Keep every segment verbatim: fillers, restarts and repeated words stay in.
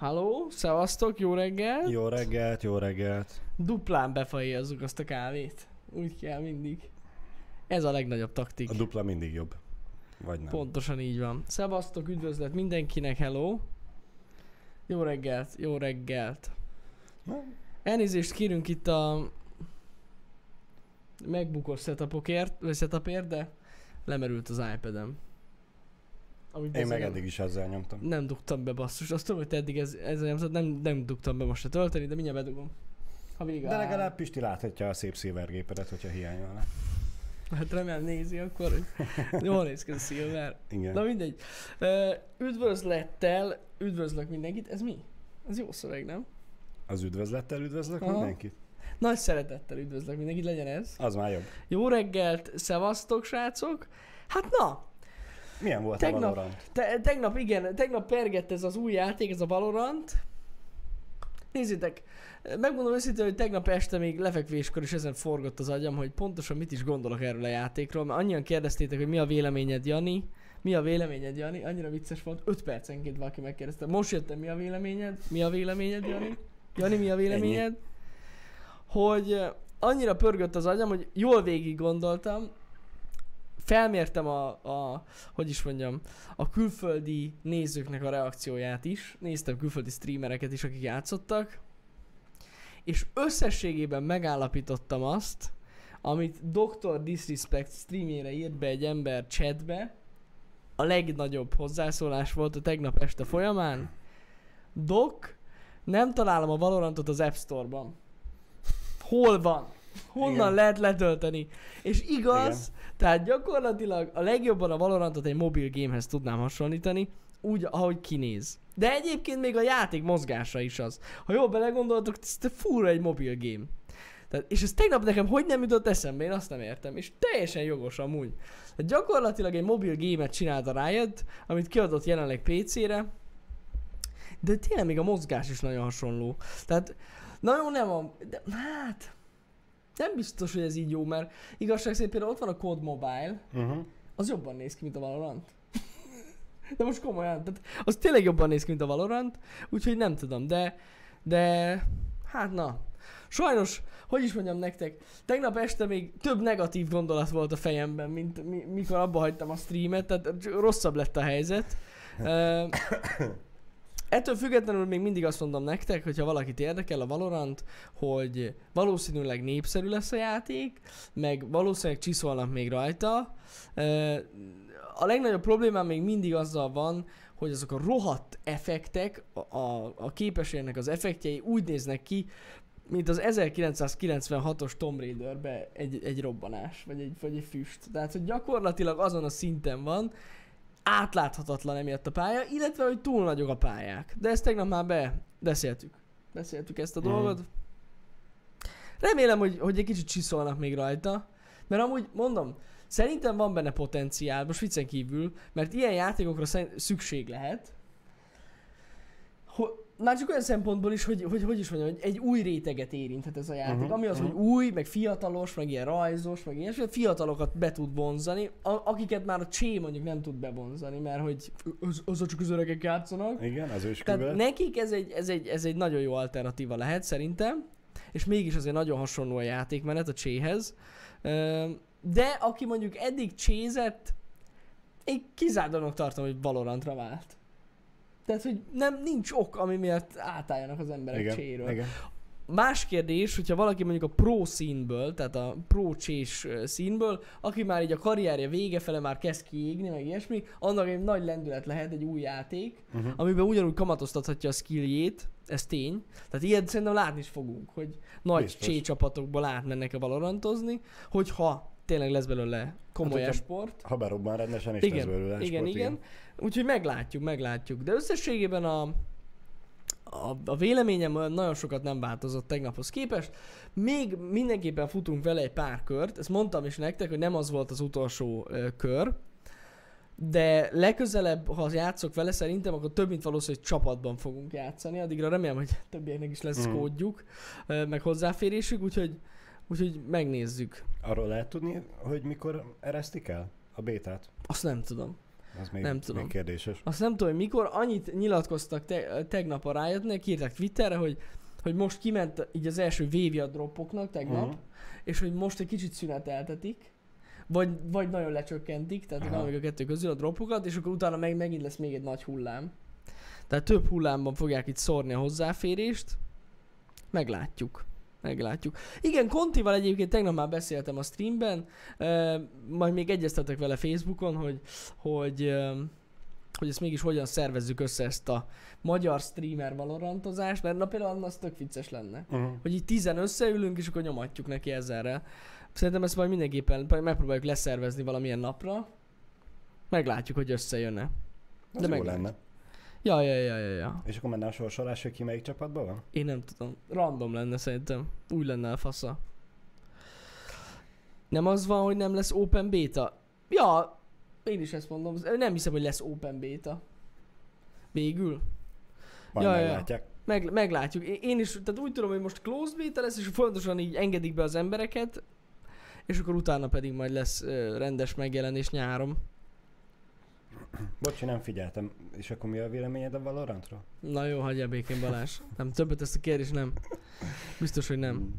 Halló, szevasztok, jó reggelt! Jó reggelt, jó reggelt! Duplán befajézzuk azt a kávét. Úgy kell mindig. Ez a legnagyobb taktika. A dupla mindig jobb. Vagy nem. Pontosan így van. Szevasztok, üdvözlet mindenkinek, hello! Jó reggelt, jó reggelt! Elnézést kérünk itt a megbukos setupokért, vagy setupért, de lemerült az iPad-em. Amit én meg eddig is ezzel nyomtam. Nem dugtam be, basszus. Azt tudom, hogy te eddig ez, ezzel nyomtad, nem, nem dugtam be most se tölteni, de mindjárt bedugom. Ha de legalább Pisti láthatja a szép szilvergépedet, hogyha hiány van. Hát remélem nézi akkor, hogy jól néz ki a szilver. Igen. Na mindegy. Üdvözlettel üdvözlök mindenkit. Ez mi? Ez jó szöveg, nem? Az üdvözlettel üdvözlök aha. mindenkit? Nagy szeretettel üdvözlök mindenkit, legyen ez. Az már jobb. Jó reggelt, szevasztok, srácok. Hát na! Milyen volt tegnap, a Valorant? Te, tegnap, igen, tegnap pergett ez az új játék, ez a Valorant. Nézzétek, megmondom őszintén, hogy tegnap este még lefekvéskor is ezen forgott az agyam, hogy pontosan mit is gondolok erről a játékról, mert annyian kérdeztétek, hogy mi a véleményed, Jani? Mi a véleményed, Jani? Annyira vicces volt, öt percenként valaki megkérdezte. Most jöttem, mi a véleményed? Mi a véleményed, Jani? Jani, mi a véleményed? Ennyi. Hogy annyira pörgött az agyam, hogy jól végig gondoltam, felmértem a, a, hogy is mondjam, a külföldi nézőknek a reakcióját is, néztem külföldi streamereket is, akik játszottak, és összességében megállapítottam azt, amit doktor Disrespect streamjére írt be egy ember chatbe, a legnagyobb hozzászólás volt a tegnap este folyamán. Dok, nem találom a Valorantot az App Store-ban. Hol van? Honnan igen. lehet letölteni? És igaz, igen. tehát gyakorlatilag a legjobban a Valorantot egy mobil gamehez tudnám hasonlítani, úgy, ahogy kinéz. De egyébként még a játék mozgása is az. Ha jól belegondoltok, ez fúra egy mobil game. Tehát, és ez tegnap nekem hogy nem jutott eszembe, én azt nem értem. És teljesen jogos amúgy. Tehát gyakorlatilag egy mobil game-et csinált a Riot, amit kiadott jelenleg pé cére, de tényleg még a mozgás is nagyon hasonló. Tehát, na jó, nem a... De, hát... Nem biztos, hogy ez így jó, mert igazság szerint például ott van a cé o dé Mobile, uh-huh. az jobban néz ki, mint a Valorant. De most komolyan, tehát az tényleg jobban néz ki, mint a Valorant, úgyhogy nem tudom, de... De... Hát na. Sajnos, hogy is mondjam nektek, tegnap este még több negatív gondolat volt a fejemben, mint mi, mikor abba hagytam a streamet, tehát rosszabb lett a helyzet. uh, Ettől függetlenül még mindig azt mondom nektek, hogyha valakit érdekel a Valorant, hogy valószínűleg népszerű lesz a játék, meg valószínűleg csiszolnak még rajta. A legnagyobb problémám még mindig azzal van, hogy azok a rohadt effektek, a, a, a képességnek az effektjei úgy néznek ki, mint az ezerkilencszázkilencvenhatos Tomb Raiderbe egy, egy robbanás, vagy egy, vagy egy füst. Tehát, hogy gyakorlatilag azon a szinten van, átláthatatlan emiatt a pálya, illetve, hogy túl nagyok a pályák. De ezt tegnap már be beszéltük. Beszéltük ezt a dolgot. Mm. Remélem, hogy, hogy egy kicsit csiszolnak még rajta, mert amúgy mondom, szerintem van benne potenciál, most viccen kívül, mert ilyen játékokra szükség lehet. Ho- Már csak olyan szempontból is, hogy hogy, hogy is mondjam, hogy egy új réteget érinthet ez a játék. Uh-huh, ami az, uh-huh. hogy új, meg fiatalos, meg ilyen rajzos, meg ilyen, fiatalokat be tud vonzani, a- akiket már a csé mondjuk nem tud bevonzani, mert hogy az, az csak az öregek játszanak. Igen, az ősküvet. Tehát nekik ez egy, ez, egy, ez egy nagyon jó alternatíva lehet szerintem, és mégis azért nagyon hasonló a játékmenet a cséhez. De aki mondjuk eddig csézett, én kizárólag tartom, hogy Valorantra vált. Tehát, hogy nem, nincs ok, ami miatt átálljanak az emberek igen, cséről. Igen. Más kérdés, hogyha valaki mondjuk a pro színből, tehát a pro csés színből, aki már így a karrierje végefele már kezd kiégni, meg ilyesmi, annak egy nagy lendület lehet egy új játék, uh-huh. amiben ugyanúgy kamatoztathatja a skilljét, ez tény. Tehát ilyet szerintem látni is fogunk, hogy nagy biztos. Csécsapatokból átmennek a valorantozni, hogyha tényleg lesz belőle komoly hát, sport. Ha berobban rendesen is igen, lesz belőle igen, sport. Igen, igen. Úgyhogy meglátjuk, meglátjuk. De összességében a, a, a véleményem nagyon sokat nem változott tegnaphoz képest. Még mindenképpen futunk vele egy pár kört. Ezt mondtam is nektek, hogy nem az volt az utolsó uh, kör. De legközelebb, ha játszok vele szerintem, akkor több mint valószínű, hogy csapatban fogunk játszani. Addigra remélem, hogy többieknek is lesz mm. kódjuk, uh, meg hozzáférésük, úgyhogy Úgyhogy megnézzük. Arról lehet tudni, hogy mikor eresztik el a bétát? Azt nem tudom. Az még, nem tudom. Még kérdéses. Azt nem tudom, hogy mikor. Annyit nyilatkoztak te, tegnap a Riotnek, írták Twitterre, hogy, hogy most kiment így az első vévje a dropoknak tegnap, uh-huh. és hogy most egy kicsit szüneteltetik. Vagy, vagy nagyon lecsökkentik, tehát valamelyik a kettő közül a dropokat, és akkor utána meg, megint lesz még egy nagy hullám. Tehát több hullámban fogják itt szórni a hozzáférést. Meglátjuk. Meglátjuk. Igen, Kontival egyébként tegnap már beszéltem a streamben, uh, majd még egyeztetek vele Facebookon, hogy, hogy, uh, hogy ezt mégis hogyan szervezzük össze ezt a magyar streamer valorantozást, mert na például az tök vicces lenne. Uh-huh. Hogy így tízen összeülünk, és akkor nyomatjuk neki ezerrel. Szerintem ezt majd mindenképpen megpróbáljuk leszervezni valamilyen napra. Meglátjuk, hogy összejön-e. De jó lenne. Ja, ja, ja, ja, ja. És akkor menne a sorsolás, hogy ki melyik csapatban van? Én nem tudom. Random lenne szerintem. Úgy lenne a fasza. Nem az van, hogy nem lesz open beta? Ja, én is ezt mondom. Nem hiszem, hogy lesz open beta. Végül. Majd ja, meglátják. Ja. Meg, meglátjuk. Én is, tehát úgy tudom, hogy most closed beta lesz, és fontosan így engedik be az embereket, és akkor utána pedig majd lesz rendes megjelenés nyáron. Bocsi, nem figyeltem. És akkor mi a véleményed a Valorantról? Na jó, hagyjál békén Balázs. Nem, többet ezt a kérdést nem. Biztos, hogy nem.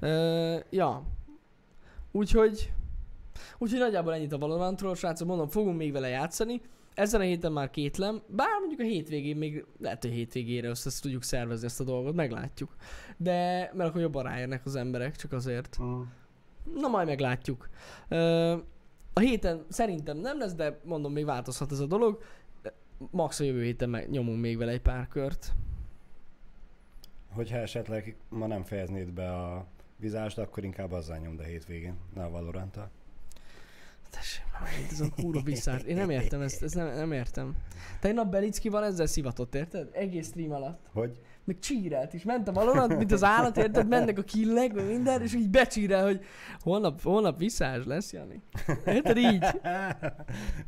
Ö, ja. Úgyhogy... Úgyhogy nagyjából ennyit a Valorantról, srácok, mondom, fogunk még vele játszani. Ezen a héten már kétlem, bár mondjuk a hétvégén még, lehet, hogy hétvégére össze tudjuk szervezni ezt a dolgot, meglátjuk. De, mert akkor jobban ráérnek az emberek, csak azért. Mm. Na majd meglátjuk. Ö, A héten szerintem nem lesz, de mondom, még változhat ez a dolog. Max a jövő héten meg nyomunk még vele egy pár kört. Hogyha esetleg ma nem fejeznéd be a vizást, akkor inkább azzal nyomd a hétvégén, ne a Valoranttal. Tessék, ez a kurva viszás. Én nem értem ezt, ezt nem, nem értem. Tegnap Belicki van ezzel szivatott, érted? Egész stream alatt. Hogy? Meg csírelt is. Ment a Valorant, mint az állat, érted? Mennek a killek, meg minden, és így becsírel, hogy holnap, holnap viszás lesz, Jani. Érted így? Hát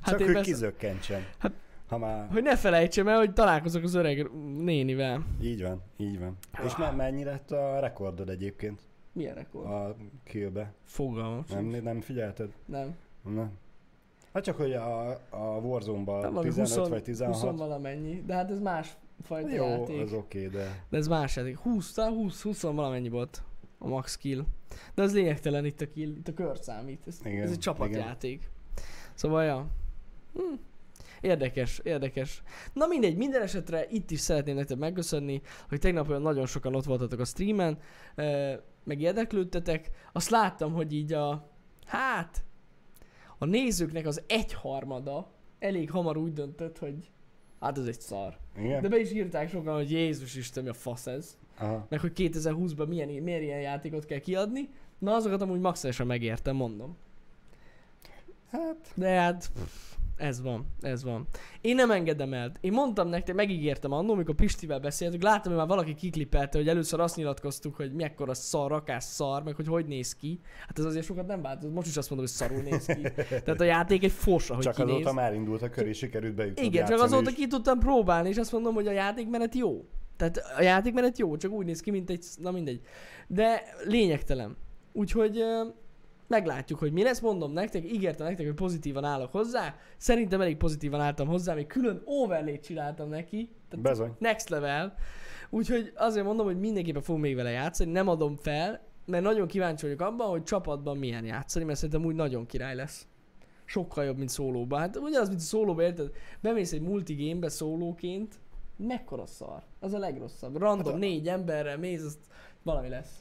csak hogy besz... kizökkentsem. Hát, ha már... Hogy ne felejtsem el, hogy találkozok az öreg nénivel. Így van, így van. Ah. És már mennyi lett a rekordod egyébként? Milyen rekord? A killbe. Fogalmam. Nem, nem figyelted? Nem. Na. Hát csak, hogy a, a Warzone-ban tizenöt vagy tizenhat. húsz valamennyi, de hát ez más fajta jó, játék. Jó, az oké, okay, de... De ez más játék. húsz, húsz, húsz valamennyi volt a max kill. De az lényegtelen, itt a kill, itt a kör számít. Ez, igen, ez egy csapatjáték. Igen. Szóval, ja. Hm. Érdekes, érdekes. Na mindegy, minden esetre itt is szeretném nektek megköszönni, hogy tegnap olyan nagyon sokan ott voltatok a streamen, meg érdeklődtetek. Azt láttam, hogy így a... Hát... A nézőknek az egyharmada elég hamar úgy döntött, hogy hát ez egy szar. Igen. De be is írták sokan, hogy Jézus Isten, mi a fasz ez. Aha. Meg hogy kétezer-húszban milyen, milyen ilyen játékot kell kiadni. Na azokat amúgy maximálisan megértem, mondom. Hát... De hát... Ez van, ez van. Én nem engedem el. Én mondtam nektek, megígértem annól, amikor Pistivel beszéltük, láttam, hogy már valaki kiklipelte, hogy először azt nyilatkoztuk, hogy mekkora szar, rakás szar, meg hogy hogy néz ki. Hát ez azért sokat nem változott. Most is azt mondom, hogy szarul néz ki. Tehát a játék egy fosa, hogy csak kinéz. Azóta már indult a kör, és sikerült bejutni. Igen, csak azóta is ki tudtam próbálni, és azt mondom, hogy a játékmenet jó. Tehát a játékmenet jó, csak úgy néz ki, mint egy... Na mindegy. De lényegtelen. Úgyhogy... Meglátjuk, hogy mi lesz, mondom nektek, ígértem nektek, hogy pozitívan állok hozzá. Szerintem elég pozitívan álltam hozzá, még külön overlay-t csináltam neki. Tehát bezony. Next level. Úgyhogy azért mondom, hogy mindenképpen fogom még vele játszani, nem adom fel, mert nagyon kíváncsi vagyok abban, hogy csapatban milyen játszani, mert szerintem úgy nagyon király lesz. Sokkal jobb, mint szólóban. Hát ugyanaz, mint a szólóban, érted? Bemész egy multigémbe szólóként, mekkora szar. Az a legrosszabb. Random hát a... négy emberrel mész, azt valami lesz.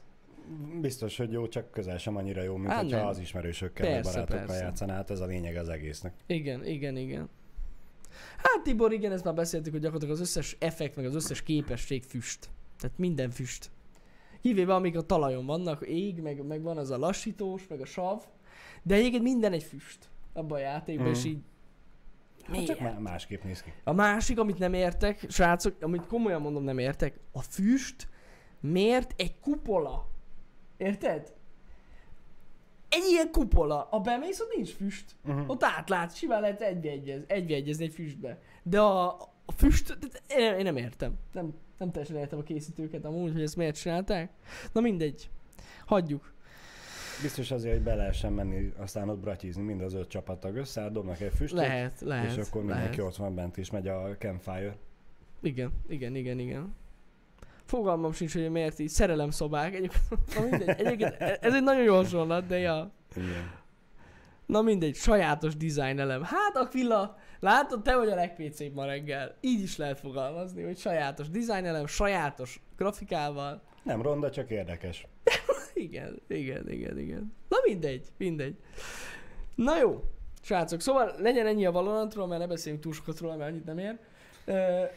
Biztos, hogy jó, csak közel sem annyira jó, mint hát ha az ismerősökkel, persze, barátokkal persze. Játszanál, hát ez a lényeg az egésznek. Igen, igen, igen. Hát Tibor, igen, ezt már beszéltük, hogy gyakorlatilag az összes effekt, meg az összes képesség füst. Tehát minden füst. Kivéve amik a talajon vannak, ég, meg, meg van az a lassítós, meg a sav, de egyébként minden egy füst abban a játékban, mm. és így... Hát csak már másképp néz ki. A másik, amit nem értek, srácok, amit komolyan mondom nem értek, a füst miért egy kupola? Érted? Egy ilyen kupola, a bemész, ott nincs füst. Uh-huh. Ott átlát, simán lehet egybeegyez, egybeegyezni egy füstbe. De a, a füst, én, én nem értem. Nem, nem teljesen értem a készítőket amúgy, hogy ezt miért csinálták. Na mindegy, hagyjuk. Biztos azért, hogy be lehessen menni, aztán ott bratizni, mind az öt csapattag össze, dobnak egy füstöt, lehet, lehet, és akkor mindenki lehet. Ott van bent, és megy a campfire. Igen, igen, igen, igen. Fogalmam sincs, hogy miért így szerelemszobák. Egyébként, na mindegy, egyébként ez egy nagyon jó hasonlat, de ja. Igen. Na mindegy, sajátos design elem. Hát Aquila, látod, te vagy a legpécébb ma reggel. Így is lehet fogalmazni, hogy sajátos design elem, sajátos grafikával. Nem ronda, csak érdekes. Igen, igen, igen, igen. Na mindegy, mindegy. Na jó, srácok, szóval legyen ennyi a Valorantról, mert ne beszéljünk túl sokat róla, mert annyit nem ér. Uh,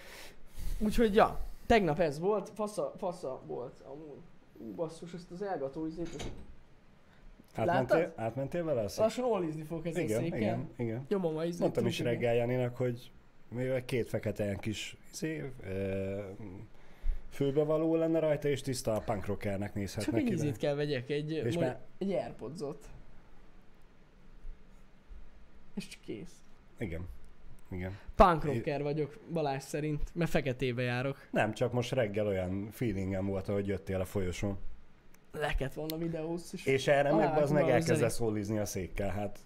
úgyhogy ja, tegnap ez volt, fasza, fasza volt amúgy. Ú, basszus, ezt az elgató ízét. Átmentél, átmentél vele a szék? Lassan olízni fogok ezzel igen, a széken. Igen, igen. Nyomom a ízét. Mondtam is reggel Janinak, hogy mivel két fekete ilyen kis izé, e, fülbevaló lenne rajta, és tiszta a punk rockernek nézhetnek ide. Csak egy ízét kell vegyek, egy, már... egy AirPods-ot. És csak kész. Igen. Igen. Punk rocker vagyok Balázs szerint, mert feketébe járok. Nem, csak most reggel olyan feelingem volt, ahogy jöttél a folyosón. Lekett volna videósz is. És erre meg az meg elkezdett szólizni a székkel, hát...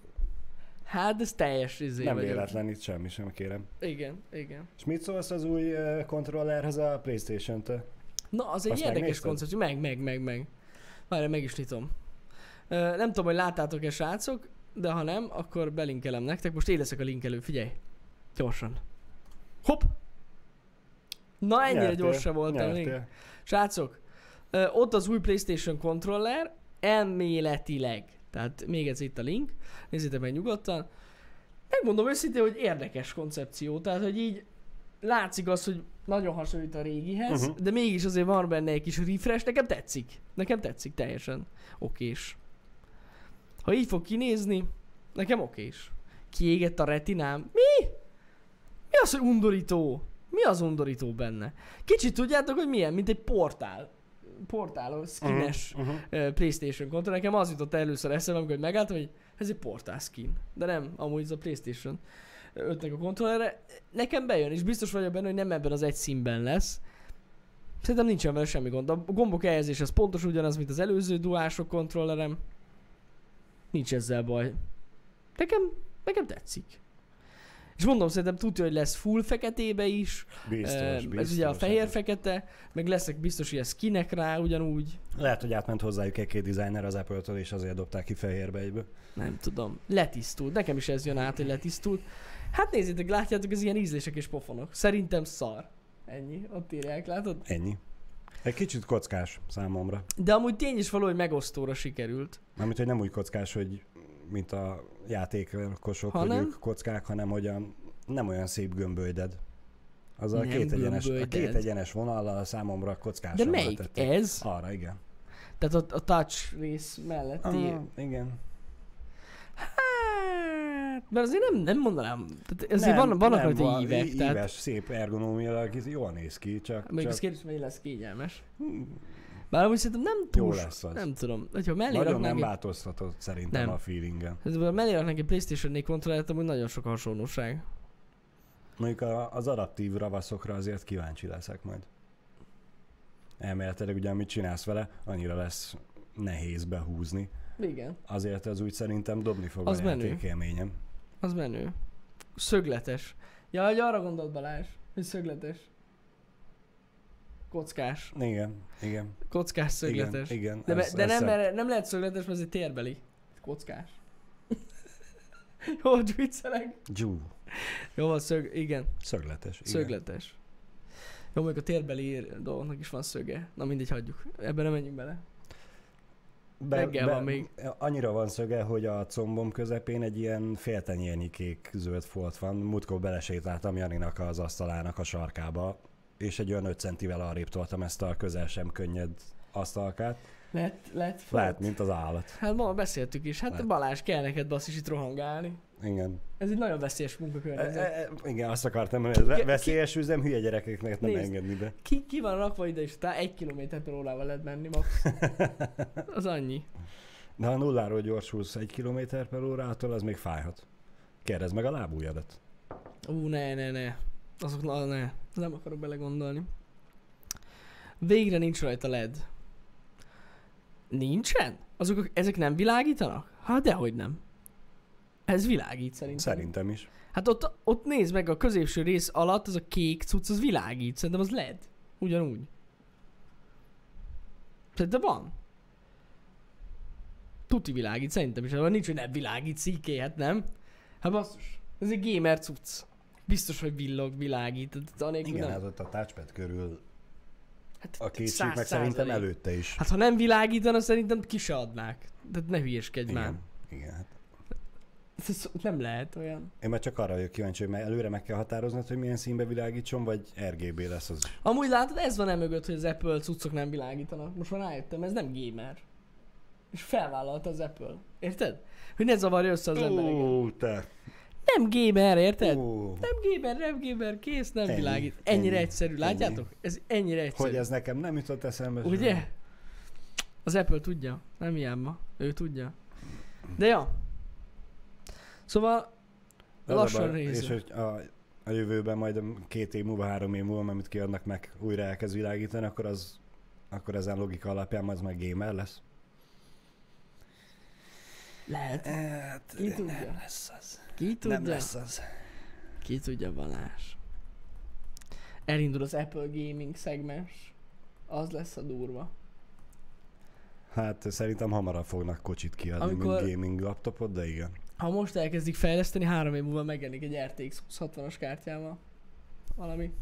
Hát ez teljes izé nem vagyok. Véletlen itt semmi sem, kérem. Igen, igen. És mit szólsz az új uh, kontrollerhez a PlayStation-től? Na, az egy azt érdekes koncept, meg, meg, meg, meg. Várj, meg is nyitom. Uh, nem tudom, hogy láttátok-e srácok, de ha nem, akkor belinkelem nektek. Most én leszek a linkelő, figyelj. Gyorsan. Hopp! Na ennyire nyertél, gyorsan voltam. Srácok, ott az új PlayStation controller, elméletileg. Tehát még ez itt a link, nézzétek meg nyugodtan. Megmondom őszintén, hogy érdekes koncepció, tehát hogy így látszik az, hogy nagyon hasonlít a régihez, uh-huh. de mégis azért van benne egy kis refresh, nekem tetszik. Nekem tetszik teljesen. Okés. Ha így fog kinézni, nekem okés. Kiégett a retinám. Mi? Mi az, hogy undorító? Mi az undorító benne? Kicsit tudjátok, hogy milyen? Mint egy portál. Portálos, skines uh-huh, uh-huh. PlayStation kontroll. Nekem az jutott először eszembe, amikor megálltam, hogy ez egy portál skin. De nem, amúgy ez a PlayStation ötnek a kontrollerre. Nekem bejön, és biztos vagyok benne, hogy nem ebben az egy színben lesz. Szerintem nincsen vele semmi gond. A gombok elhelyezés az pontos ugyanaz, mint az előző duások kontrollerem. Nincs ezzel baj. Nekem, nekem tetszik. És mondom, szerintem tudja, hogy lesz full feketébe is, biztos, uh, ez biztos, ugye a fehér-fekete, meg lesznek biztos ilyen skinek rá ugyanúgy. Lehet, hogy átment hozzájuk egy-két designer az Apple-től, és azért dobták ki fehérbe egyből. Nem tudom. Letisztult. Nekem is ez jön át, hogy letisztult. Hát nézzétek, látjátok, ez ilyen ízlések és pofonok. Szerintem szar. Ennyi. Ott írják, látod? Ennyi. Egy kicsit kockás számomra. De amúgy tény is való, hogy megosztóra sikerült. Mármint, hogy nem úgy kockás, hogy... mint a játékosok, hogy ők kockák, hanem hogy a, nem olyan szép gömbölyded. Az a két, egyenes, a két egyenes vonallal számomra kockásra. De melyik tették. Ez? Arra, igen. Tehát a, a touch rész melletti... Ah, igen. Hát... Mert azért nem, nem mondanám... Tehát azért nem, van, vannak nem, van, hívek, í- tehát... Íves, szép ergonómiailag, jól néz ki, csak... Még csak... az kérdés, hogy lesz kényelmes. Hmm. Bár amúgy szerintem nem túl... Jó lesz az. Nem tudom. Hogyha mellé nagyon nem egy... változtatott szerintem nem. A feelingen. Ha mellé raknánk egy PlayStation négy kontrollert, amúgy nagyon sok hasonlóság. Mondjuk a, az adaptív ravaszokra azért kíváncsi leszek majd. Elméletileg ugye amit csinálsz vele, annyira lesz nehéz behúzni. Igen. Azért az úgy szerintem dobni fog az a játékélményem. Az menő. Szögletes. Ja, hogy arra gondolt Balázs, hogy szögletes. Kockás. Igen, igen. Kockás szögletes. Igen, igen. De, ez, de ez nem, ez nem lehet szögletes, mert ez egy térbeli. Kockás. Jó, gyújtszeleg. Gyú. Jó, van szög, igen. Szögletes. Igen. Szögletes. Jó, mondjuk a térbeli dolgoknak is van szöge. Na mindegy, hagyjuk. Ebben nem menjünk bele. Be, Reggel be, van még. Annyira van szöge, hogy a combom közepén egy ilyen féltenyérnyi kék zöld folt van. Múltkor belesétáltam Janinak az asztalának a sarkába. És egy olyan öt centivel arrébb toltam ezt a közel sem könnyed asztalkát. Lett, lett folt. Lett, mint az állat. Hát ma beszéltük is, hát lett. Balázs, kell neked basszus itt rohangálni. Igen. Ez egy nagyon veszélyes munkakörnyezet. E, e, igen, azt akartam, hogy ez ki, veszélyes ki, üzem, hülye gyerekeknek nem nézd, engedni be. Ki, ki van rakva ide is, tehát egy kilométer per órával lehet menni max. Az annyi. De ha nulláról gyorsulsz egy kilométer per órától, az még fájhat. Kérdezd meg a lábújadat. Ú, ne, ne, ne. Azok, na, ne, nem akarok belegondolni. Végre nincs rajta el é dé. Nincsen? Azok, ezek nem világítanak? Hát dehogy nem. Ez világít szerintem. Szerintem is. Hát ott, ott nézd meg a középső rész alatt, az a kék cucc, az világít. Szerintem az el é dé. Ugyanúgy. Szerintem van. Tuti világít, szerintem is. Nincs, hogy nem világít, sziké, hát nem. Hát basszus. Ez egy gamer cucc. Biztos, hogy villog, világít. Anélkül igen, nem. Ez ott a touchpad körül hát, a kétség, meg szerintem előtte is. Hát ha nem világítana, szerintem ki se adnák. Tehát ne hülyeskedj már. Igen, igen. Hát. Ez nem lehet olyan. Én már csak arra vagyok kíváncsi, hogy előre meg kell határoznod, hogy milyen színbe világítson, vagy er gé bé lesz az. Amúgy látod, ez van emögött, hogy az Apple cuccok nem világítanak. Most már rájöttem, ez nem gamer. És felvállalta az Apple. Érted? Hogy ne zavarja össze az Ó, embereket. Te. Nem gamer, érted? Ó. Nem gamer, nem gamer, kész, nem ennyi, világít. Ennyire ennyi, egyszerű, látjátok? Ennyi. Ez ennyire egyszerű. Hogy ez nekem nem jutott eszembe. Ugye? Sem. Az Apple tudja, nem ilyen ma. Ő tudja. De ja. Szóval lassan nézünk. És hogy a, a jövőben majd két év múlva, három év múlva, amit kiadnak meg, újra elkezd világítani, akkor az, akkor ezen logika alapján az meg gamer lesz. Lehet. Hát, ki tudja? Nem lesz az. Ki tudja? Nem lesz az. Ki tudja, Balázs. Elindul az Apple Gaming szegmens. Az lesz a durva. Hát szerintem hamarabb fognak kocsit kiadni, amikor... mint gaming laptopot, de igen. Ha most elkezdik fejleszteni, három év múlva megjelenik egy er té iksz húsz hatvanas kártyával. Valami.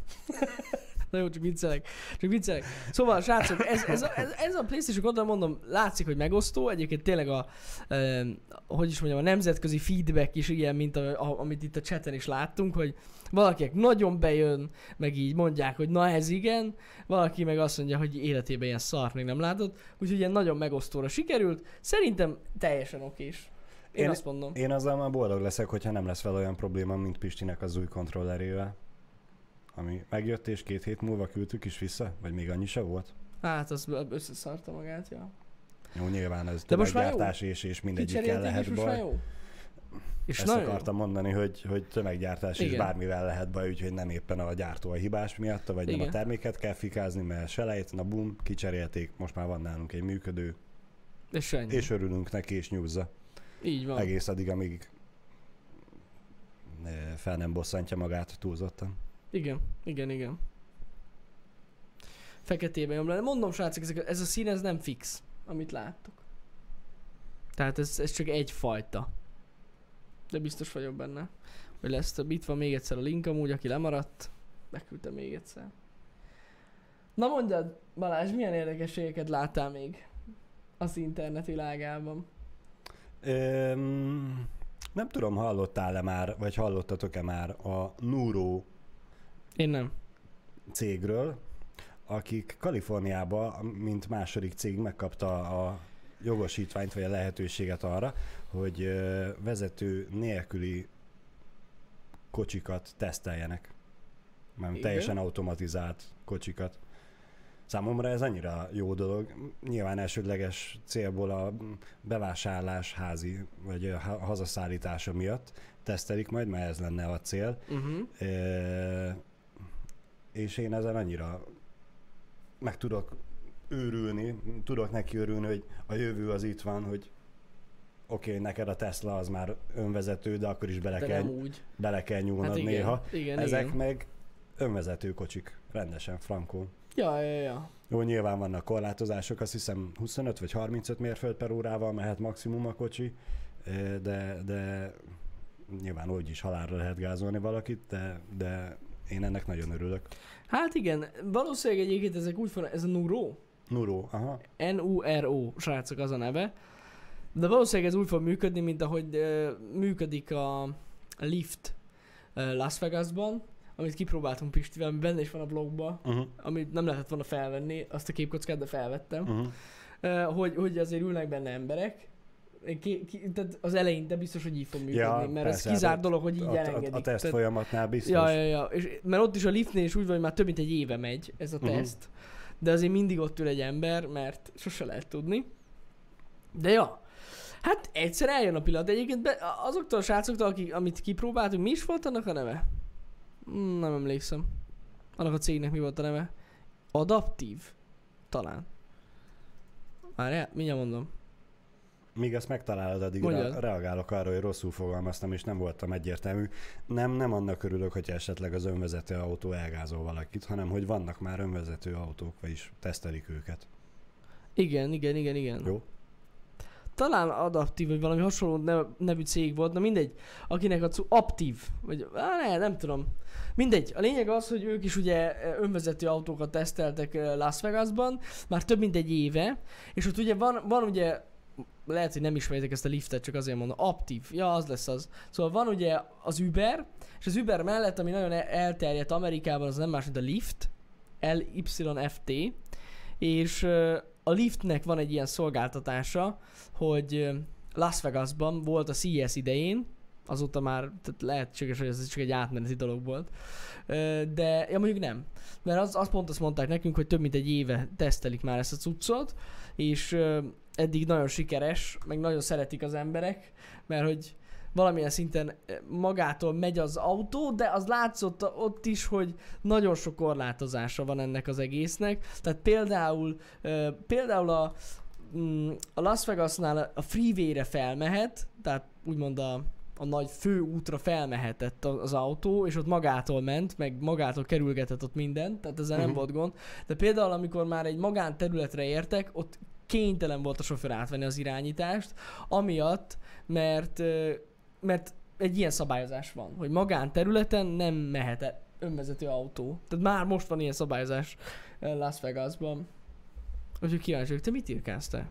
Na jó, csak viccelek. Csak viccelek. Szóval, srácok, ez, ez, a, ez, ez a PlayStation oldal, mondom, látszik, hogy megosztó. Egyébként tényleg a, eh, hogy is mondjam, a nemzetközi feedback is ilyen, mint a, a, amit itt a chaten is láttunk, hogy valakinek nagyon bejön, meg így mondják, hogy na ez igen, valaki meg azt mondja, hogy életében ilyen szart még nem látott, úgyhogy ilyen nagyon megosztóra sikerült. Szerintem teljesen okés. Én, én azt mondom. Én azzal már boldog leszek, hogyha nem lesz vele olyan probléma, mint Pistinek az új kontrollerével. Ami megjött és két hét múlva küldtük is vissza? Vagy még annyi se volt? Hát, az összeszarta magát, ja. Jó, nyilván ez tömeggyártás és, és mindegyikkel lehet baj. Jó? És ezt akartam jó. mondani, hogy, hogy tömeggyártás igen. is bármivel lehet baj, úgyhogy nem éppen a gyártó a hibás miatta, vagy igen. nem a terméket kell fikázni, mert se lejt, na bum, kicserélték, most már van nálunk egy működő. És, és örülünk neki, és nyúzza. Így van. Egész addig, amíg fel nem bosszantja magát túlzottan. Igen, igen, igen. Feketében jön le. Mondom, srácok, ez a szín ez nem fix, amit láttok. Tehát ez, ez csak egyfajta. De biztos vagyok benne, hogy lesz több. Itt van még egyszer a link amúgy, aki lemaradt. Beküldte még egyszer. Na mondjad, Balázs, milyen érdekességeket láttál még az internet világában? Um, nem tudom, hallottál-e már, vagy hallottatok-e már a Nuro Én nem. cégről, akik Kaliforniában, mint második cég megkapta a jogosítványt, vagy a lehetőséget arra, hogy vezető nélküli kocsikat teszteljenek. Mert teljesen automatizált kocsikat. Számomra ez annyira jó dolog. Nyilván elsődleges célból a bevásárlás házi, vagy a hazaszállítása miatt tesztelik majd, mert ez lenne a cél. Uh-huh. E- és én ezen annyira meg tudok őrülni, tudok neki örülni, hogy a jövő az itt van, hogy oké, okay, neked a Tesla az már önvezető, de akkor is bele, kell, bele kell nyúlnod hát igen, néha. Igen, ezek igen. meg önvezető kocsik, rendesen, frankon. Ja, ja, ja. Jó, nyilván vannak korlátozások, azt hiszem huszonöt vagy harmincöt mérföld per órával mehet maximum a kocsi, de, de nyilván úgy is halálra lehet gázolni valakit, de, de én ennek nagyon örülök. Hát igen, valószínűleg egyébként ezek úgy van, ez a Nuro. Nuro, aha. en u er o, srácok, az a neve. De valószínűleg ez úgy fog működni, mint ahogy uh, működik a Lyft uh, Las Vegasban, amit kipróbáltunk Pistivel, ami benne is van a blogban, uh-huh. amit nem lehetett volna felvenni, azt a képkockát, de felvettem, uh-huh. uh, hogy, hogy azért ülnek benne emberek. Ki, ki, tehát az eleinte biztos, hogy így fog működni, ja, mert persze, ez kizárt dolog, hogy így a, elengedik. A, a teszt tehát, folyamatnál biztos. Ja, ja, ja. És, mert ott is a liftnél is úgy van, hogy már több mint egy éve megy ez a teszt, uh-huh. de azért mindig ott ül egy ember, mert sose lehet tudni. De ja, hát egyszer eljön a pillanat. Egyébként be, azoktól a srácoktól, akik, amit kipróbáltunk, mi is volt annak a neve? Nem emlékszem. Annak a cégnek mi volt a neve? Adaptív? Talán. Már mindjárt mondom. Míg ezt megtalálod, addig re- reagálok arra, hogy rosszul fogalmaztam, és nem voltam egyértelmű. Nem, nem annak örülök, hogyha esetleg az önvezető autó elgázol valakit, hanem hogy vannak már önvezető autók, vagyis tesztelik őket. Igen, igen, igen, igen. Jó. Talán adaptív, vagy valami hasonló nevű cég volt, na mindegy, akinek a cu... Aptív, vagy á, ne, nem tudom. Mindegy, a lényeg az, hogy ők is ugye önvezető autókat teszteltek Las Vegasban, már több mint egy éve, és ott ugye van, van ugye, lehet, hogy nem ismeritek ezt a Lyftet, csak azért mondom, Aptív, ja az lesz az. Szóval van ugye az Uber, és az Uber mellett, ami nagyon elterjedt Amerikában, az nem más, mint a Lyft, L Y F T, és a Lyftnek van egy ilyen szolgáltatása, hogy Las Vegasban volt a C E S idején, azóta már, tehát lehetséges, hogy ez csak egy átmeneti dolog volt, de ja, mondjuk nem, mert az, az pont azt mondták nekünk, hogy több mint egy éve tesztelik már ezt a cuccot, és eddig nagyon sikeres, meg nagyon szeretik az emberek, mert hogy valamilyen szinten magától megy az autó, de az látszott ott is, hogy nagyon sok korlátozása van ennek az egésznek. Tehát például, például a, a Las Vegasnál a Freeway-re felmehet, tehát úgymond a, a nagy főútra felmehetett az autó, és ott magától ment, meg magától kerülgetett ott mindent, tehát ezzel nem volt gond. De például amikor már egy magánterületre értek, ott kénytelen volt a sofőr átvenni az irányítást, amiatt, mert, mert egy ilyen szabályozás van, hogy magánterületen nem mehet el önvezető autó. Tehát már most van ilyen szabályozás Las Vegasban. Úgyhogy kíváncsi vagyok, te mit írkáztál?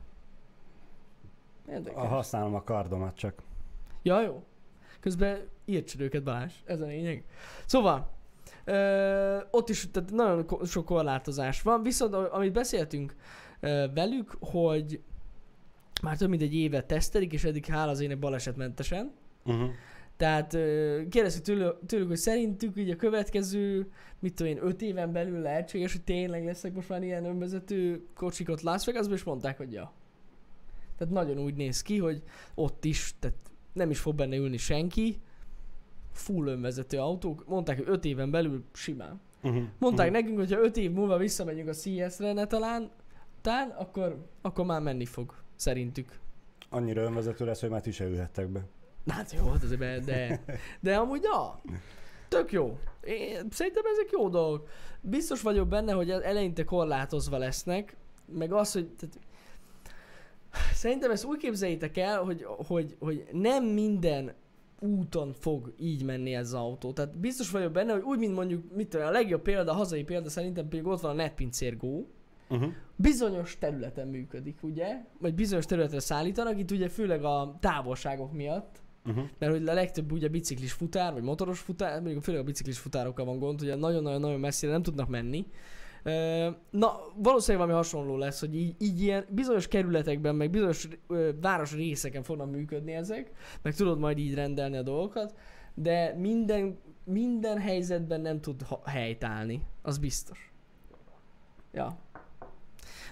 Érdekes. Használom a kardomat csak. Ja, jó. Közben írtsd őket, Balázs. Ez a lényeg. Szóval, ö, ott is tehát nagyon sok korlátozás van, viszont amit beszéltünk velük, hogy már több mint egy évet tesztelik, és eddig hála az ének balesetmentesen. Uh-huh. Tehát kérdezzük tőlük, tőlük, hogy szerintük így a következő, mit tudom én, öt éven belül lehetséges, hogy tényleg lesznek most már ilyen önvezető kocsik ott Las Vegasban, és mondták, hogy ja. Tehát nagyon úgy néz ki, hogy ott is, tehát nem is fog benne ülni senki, full önvezető autók, mondták, hogy öt éven belül simán. Uh-huh. Mondták uh-huh. nekünk, hogy ha öt év múlva visszamegyünk a C E S-re, ne talán, Tán, akkor, akkor már menni fog, szerintük. Annyira önvezető lesz, hogy már ti se ülhettek be. Hát jó, azért be, de, de amúgy ja, tök jó. Én, szerintem ezek jó dolgok. Biztos vagyok benne, hogy eleinte korlátozva lesznek, meg az, hogy... Tehát, szerintem ezt úgy képzeljétek el, hogy, hogy, hogy nem minden úton fog így menni ez az autó. Tehát biztos vagyok benne, hogy úgy, mint mondjuk, mit tudom, a legjobb példa, a hazai példa szerintem pedig ott van a Netpincér Go. Uh-huh. Bizonyos területen működik, ugye? Vagy bizonyos területre szállítanak, itt ugye főleg a távolságok miatt, uh-huh. mert hogy a legtöbb ugye biciklis futár, vagy motoros futár, mondjuk főleg a biciklis futárokkal van gond, ugye nagyon-nagyon-nagyon messzire nem tudnak menni. Na, valószínűleg valami hasonló lesz, hogy így, így ilyen bizonyos kerületekben, meg bizonyos városrészeken fognak működni ezek, meg tudod majd így rendelni a dolgokat, de minden, minden helyzetben nem tud helyt állni, az biztos. Ja.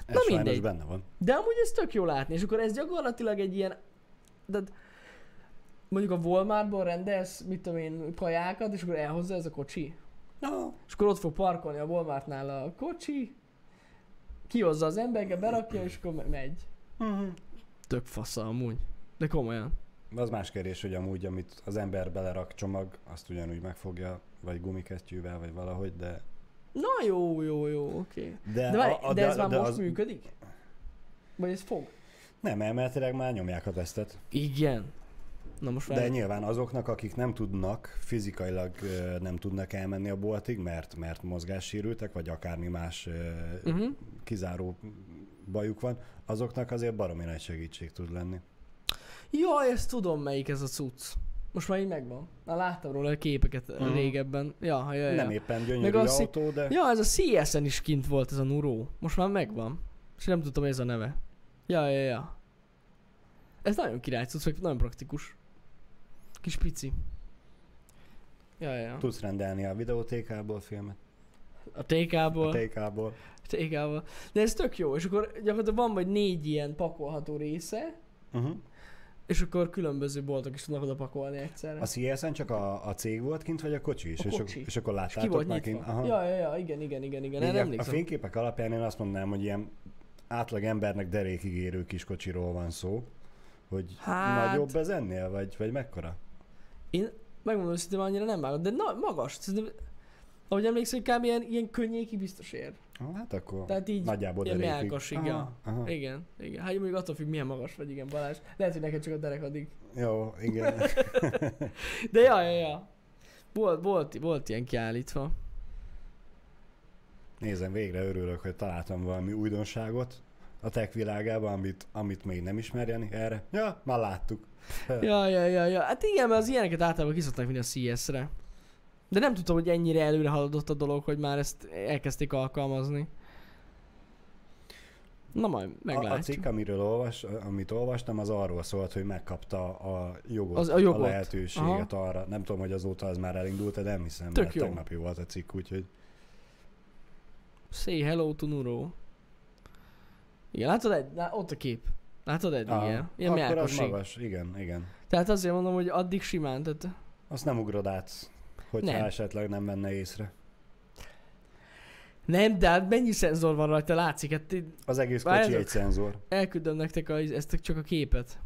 Ez na mindegy. Benne van. De amúgy ez tök jó látni, és akkor ez gyakorlatilag egy ilyen, de mondjuk a Walmartból rendelsz, mit tudom én, kajákat, és akkor elhozza ez a kocsi. No. És akkor ott fog parkolni a Walmartnál a kocsi, kihozza az emberke, berakja, és akkor megy. Uh-huh. Tök fasza amúgy, de komolyan. Az más kérdés, hogy amúgy, amit az ember belerak csomag, azt ugyanúgy megfogja, vagy gumikesztyűvel, vagy valahogy, de... Na jó, jó, jó, oké. Okay. De, de, de, de ez már de most az... működik? Vagy ez fog? Nem, elméletileg már nyomják a tesztet. Igen. Na most de nyilván azoknak, akik nem tudnak, fizikailag nem tudnak elmenni a boltig, mert, mert mozgássérültek, vagy akármi más uh-huh. kizáró bajuk van, azoknak azért baromi nagy segítség tud lenni. Jaj, ezt tudom, melyik ez a cucc. Most már így megvan. Na, láttam róla a képeket uh-huh. régebben. Ja, ja, ja. Nem éppen gyönyörű autó, de... Ja, ez a C S-en is kint volt ez a Nuro. Most már megvan. És nem tudtam, hogy ez a neve. Ja, ja, ja. Ez nagyon király cucc, vagy nagyon praktikus. Kis pici. Ja, ja. Tudsz rendelni a videótékából filmet. A tékából. A tékából. A tékából. De ez tök jó. És akkor gyakorlatilag van vagy négy ilyen pakolható része. Uh-huh. És akkor különböző boltok is tudnak oda pakolni egyszerre. A C E S-en csak a, a cég volt kint, vagy a kocsi is? A és, kocsi. És akkor láttátok már kint? Aha. Ja, ja, ja, igen, igen, igen, igen. Én én a, a fényképek alapján én azt mondanám, hogy ilyen átlag embernek derékig érő kiskocsiról van szó, hogy hát... nagyobb ez ennél, vagy, vagy mekkora? Én megmondom, hogy szerintem annyira nem vágod, de na, magas. Szerintem, ahogy emlékszem, hogy kb. Ilyen, ilyen könnyéki biztos ér. Hát akkor tehát így nagyjából ilyen derékig. Melkos, igen. Aha, aha. igen. Igen. Hát mondjuk attól függ, milyen magas vagy, igen, Balázs. Lehet, hogy neked csak a derek addig. Jó, igen. De ja, ja, ja. Volt, volt, volt ilyen kiállítva. Nézem, végre örülök, hogy találtam valami újdonságot a tech világában, amit, amit még nem ismerjeni erre. Ja, már láttuk. Ja, ja, ja, ja. Hát igen, mert az ilyeneket általában kiszokták vinni a cé es-re. De nem tudtam, hogy ennyire előre haladott a dolog, hogy már ezt elkezdték alkalmazni. Na majd meglátjuk. A cikk, amiről olvas, amit olvastam, az arról szólt, hogy megkapta a jogot, az, a, jogot. a lehetőséget Aha. arra. Nem tudom, hogy azóta az már elindult, de nem hiszem, Tök mert jó. tegnap jó volt a cikk, úgyhogy... Say hello to Nuro. Igen, látod egy, ott a kép. Látod egy, ah, igen. Ilyen akkor mérkoség. Az magas, igen, igen. Tehát azért mondom, hogy addig simán, tehát... Azt nem ugrod át, hogyha nem. esetleg nem menne észre. Nem, de hát mennyi szenzor van rajta, látszik? Hát, az egész kocsi változok. Egy szenzor. Elküldöm nektek a, ezt csak a képet.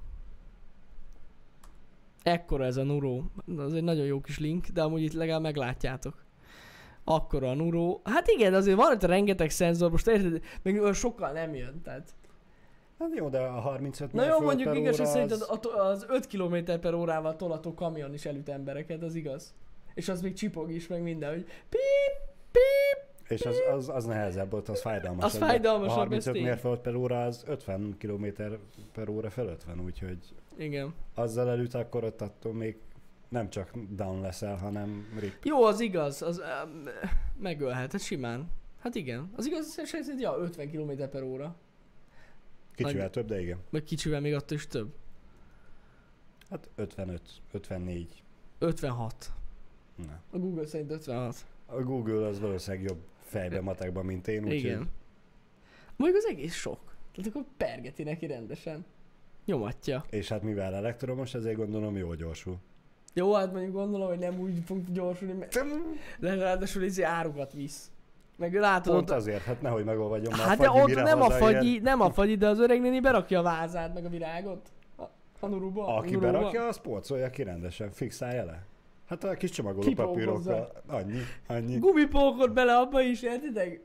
Ekkora ez a Nuro. Az egy nagyon jó kis link, de amúgy itt legalább meglátjátok. Akkora a Nuro. Hát igen, azért van itt rengeteg szenzor, most érted, még sokkal nem jön, tehát. Hát jó, de a harmincöt Na jó, mondjuk igaz, az... hogy az öt kilométer per órával tolató kamion is elüt embereket, az igaz. És az még csipog is, meg minden, hogy pip, pip. És az, az, az nehezebb volt, az fájdalmas. Az fájdalmas, a harmincöt mérföld per óra az ötven kilométer per óra felett van, úgyhogy igen. Azzal elüt, akkor ott attól még nem csak down leszel, hanem rip. Jó, az igaz, az um, megölhet, hát simán. Hát igen, az igaz, szerintem ja, ötven kilométer per óra. Kicsivel Nagy... több, de igen. Meg kicsivel még attól is több. Hát ötvenöt, ötvennégy. ötvenhat. Na. A Google szerint ötvenhat. A Google az valószínűleg jobb fejben, matekban, mint én, úgyhogy... Igen. Mondjuk az egész sok. Tehát akkor pergeti neki rendesen. Nyomatja. És hát mivel elektromos, ezért gondolom jól gyorsul. Jó, hát mondjuk gondolom, hogy nem úgy fog gyorsulni, mert ráadásul izé árukat visz. Meg látod... Pont azért, hát nehogy megolvadjon már hát fagyi, de ott nem a fagyi, nem a fagyi, de az öreg néni berakja a vázát, meg a virágot. A, a Nuruba. Aki a berakja, az polcolja ki rendesen, fixálja le. Hát a kis csomagoló papírokkal, annyi, annyi. Gumipókot bele abba is, értitek?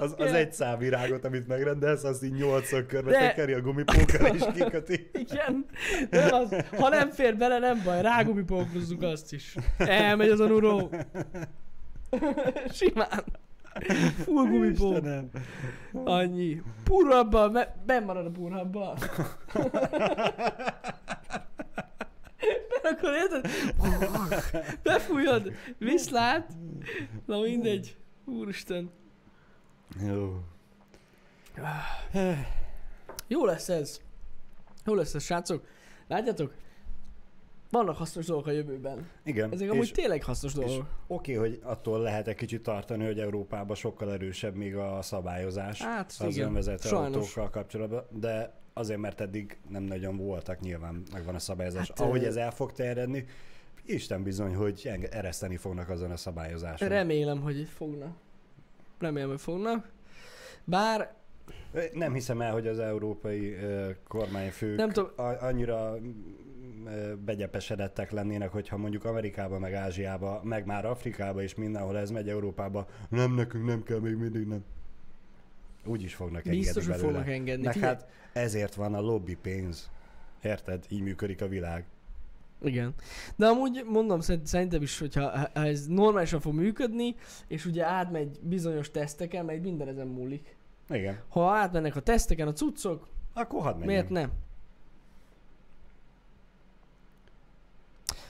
az, az egy szám virágot, amit megrendelsz, azt így nyolcszor körbe tekeri a gumipókkal és kiköti. Igen, de az, ha nem fér bele, nem baj, rágumipókozzuk azt is. Elmegy az a Nuro. Simán. Full gumipók. Annyi. Purhabban, me- benn marad a purhabban. Mert akkor érted? Befújod, viszlát. Na mindegy. Úristen. Jó. Jó lesz ez. Jó lesz ez, srácok. Látjátok? Vannak hasznos dolgok a jövőben. Igen. Ezek amúgy és, tényleg hasznos dolgok. Oké, okay, hogy attól lehet egy kicsit tartani, hogy Európában sokkal erősebb még a szabályozás. Hát, az önvezető autókkal kapcsolatban, de azért, mert eddig nem nagyon voltak, nyilván megvan a szabályozás. Hát, ahogy ez el fog terjedni, Isten bizony, hogy ereszteni fognak azon a szabályozáson. Remélem, hogy fognak. Remélem, hogy fognak. Bár... Nem hiszem el, hogy az európai uh, kormányfők nem tudom... a- annyira uh, begyepesedettek lennének, hogyha mondjuk Amerikába, meg Ázsiába, meg már Afrikába és mindenhol ez megy, Európába. Nem, nekünk nem kell, még mindig nem. Úgy is fognak engedni belőle. Biztos, hogy fognak engedni. Meg hát ezért van a lobby pénz. Érted? Így működik a világ. Igen. De amúgy mondom, szerintem is, hogyha ez normálisan fog működni, és ugye átmegy bizonyos teszteken, mert minden ezen múlik. Igen. Ha átmennek a teszteken a cuccok, akkor hadd menjünk. Miért nem?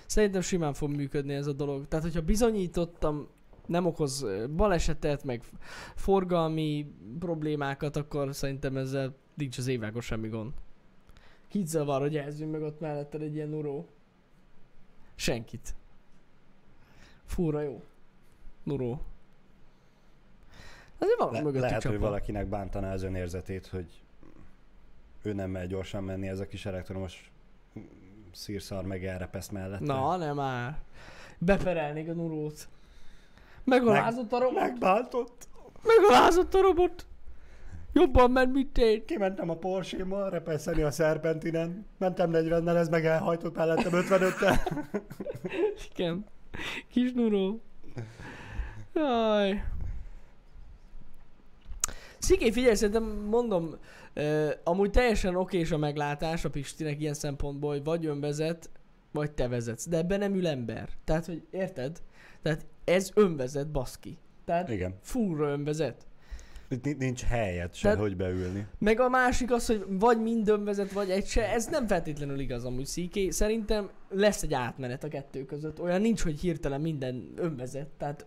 Szerintem simán fog működni ez a dolog. Tehát, hogyha bizonyítottam, nem okoz balesetet, meg forgalmi problémákat, akkor szerintem ezzel nincs az évekos semmi gond. Kit zavar, hogy elzünk meg ott melletted egy ilyen Nuro? Senkit. Fúra jó. Nuro. Azért van Le- mögöttük Lehet, csapa. Hogy valakinek bántaná az önérzetét, hogy ő nem megy gyorsan menni ez a kis elektromos szírszar meg elrepeszt mellette. Na, nem már. Beperelnék a Nurót. Megalázott meg, a robot. Megbántott. Megalázott a robot. Jobban ment, mint én. Kimentem a Porsche-mal repeszeni a szerpentinen. Mentem negyvennel, ez meg elhajtott mellettem ötvenöttel. Igen. Kis Nuro. Jaj. Szigé, figyelj, szerintem mondom, uh, amúgy teljesen okés a meglátás a Pistinek ilyen szempontból, hogy vagy önvezet, vagy te vezetsz. De ebben nem ül ember. Tehát, hogy érted? Tehát ez önvezet, baszki. Tehát igen. Fúrra önvezet. Itt nincs helyet se, tehát, hogy beülni. Meg a másik az, hogy vagy mind önvezet, vagy egy se. Ez nem feltétlenül igaz amúgy, Szigé. Szerintem lesz egy átmenet a kettő között. Olyan nincs, hogy hirtelen minden önvezet. Tehát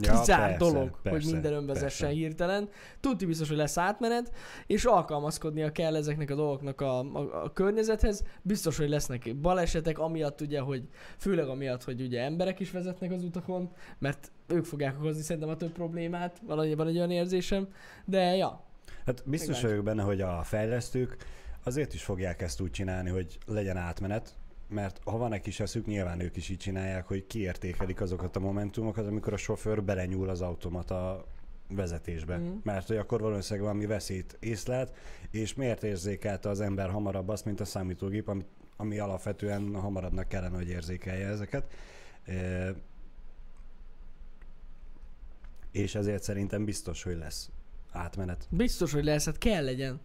kizár ja, dolog, persze, hogy minden önvezessen hirtelen. Tudni biztos, hogy lesz átmenet, és alkalmazkodnia kell ezeknek a dolgoknak a, a, a környezethez. Biztos, hogy lesznek balesetek, amiatt ugye, hogy főleg amiatt, hogy ugye emberek is vezetnek az utakon, mert ők fogják okozni szerintem a több problémát, valójában egy olyan érzésem, de ja. Hát biztos vagyok benne, hogy a fejlesztők azért is fogják ezt úgy csinálni, hogy legyen átmenet, mert ha van egy kis eszük, nyilván ők is így csinálják, hogy kiértékelik azokat a momentumokat, amikor a sofőr belenyúl az automata vezetésbe. Mm. Mert hogy akkor valószínűleg valami veszélyt észlelt, és miért érzékelte az ember hamarabb azt, mint a számítógép, ami, ami alapvetően hamarabbnak kellene, hogy érzékelje ezeket. E- és ezért szerintem biztos, hogy lesz átmenet. Biztos, hogy lesz, hát kell legyen.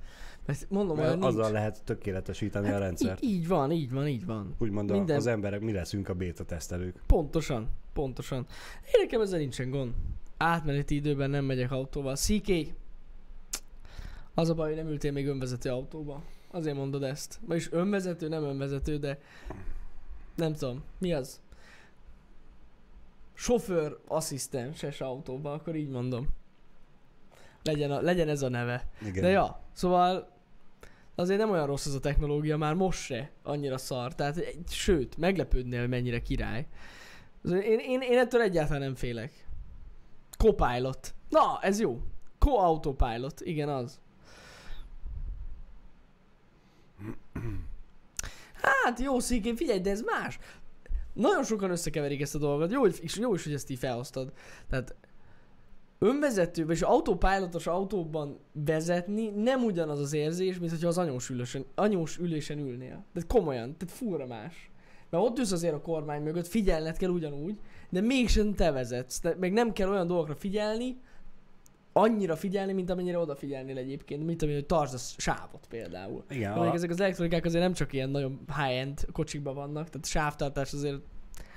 Mert mondom, mert azzal nincs. Lehet tökéletesíteni hát a rendszert. Így, így van, így van, így van. Úgymond minden... az emberek, mi leszünk a béta tesztelők. Pontosan, pontosan. Én nekem ezzel nincsen gond. Átmeneti időben nem megyek autóval. Sziké! Az a baj, hogy nem ültél még önvezető autóba. Azért mondod ezt. Vagyis önvezető, nem önvezető, de nem tudom, mi az? Sofőr asszisztenses autóba, akkor így mondom. Legyen, a, legyen ez a neve. Igen. De ja, szóval... Azért nem olyan rossz az a technológia, már most se annyira szar. Tehát, sőt, meglepődnél, hogy mennyire király. Én, én, én ettől egyáltalán nem félek. Copilot. Na, ez jó. Co-autopilot. Igen, az. Hát, jó szíkén, figyelj, de ez más. Nagyon sokan összekeverik ezt a dolgot. Jó, és jó is, hogy ezt így felhoztad. Tehát... önvezető, és autopilotos autóban vezetni nem ugyanaz az érzés, mint hogyha az anyós ülésen, anyós ülésen ülnél. Tehát komolyan, tehát fúra más. Mert ott ülsz azért a kormány mögött, figyelned kell ugyanúgy, de mégsem te vezetsz. Te, meg nem kell olyan dolgokra figyelni, annyira figyelni, mint amennyire odafigyelnél egyébként, mint amilyen, hogy tartsd a sávot például. Igen. A... ezek az elektronikák azért nem csak ilyen nagyon high-end kocsikban vannak, tehát sávtartás azért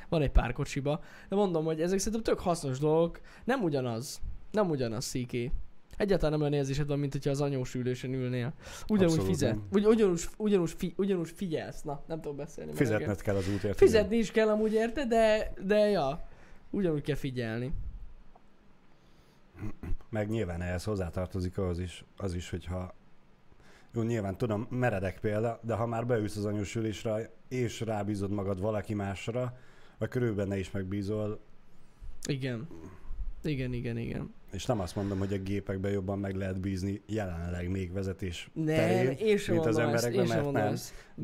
van egy pár kocsiba, de mondom, hogy ezek szerintem tök hasznos dolgok, nem ugyanaz. Nem ugyanaz, Sziké. Egyáltalán nem olyan érzésed van, mint hogyha az anyós ülésen ülnél. Ugyanúgy fizet. Ugy, ugyanúgy, ugyanúgy, fi, ugyanúgy figyelsz. Na, nem tudom beszélni. Fizetned meg kell az útért. Fizetni is kell amúgy érte, de, de ja, ugyanúgy kell figyelni. Meg nyilván ehhez hozzátartozik az is, az is, hogyha... Jó, nyilván tudom, meredek példa, de ha már beülsz az anyós ülésre, és rábízod magad valaki másra, vagy körülbelül ne is megbízol. Igen. Igen, igen, igen. És nem azt mondom, hogy a gépekben jobban meg lehet bízni jelenleg még vezetés nem, terén, és mint az emberekben, ezt, mert nem.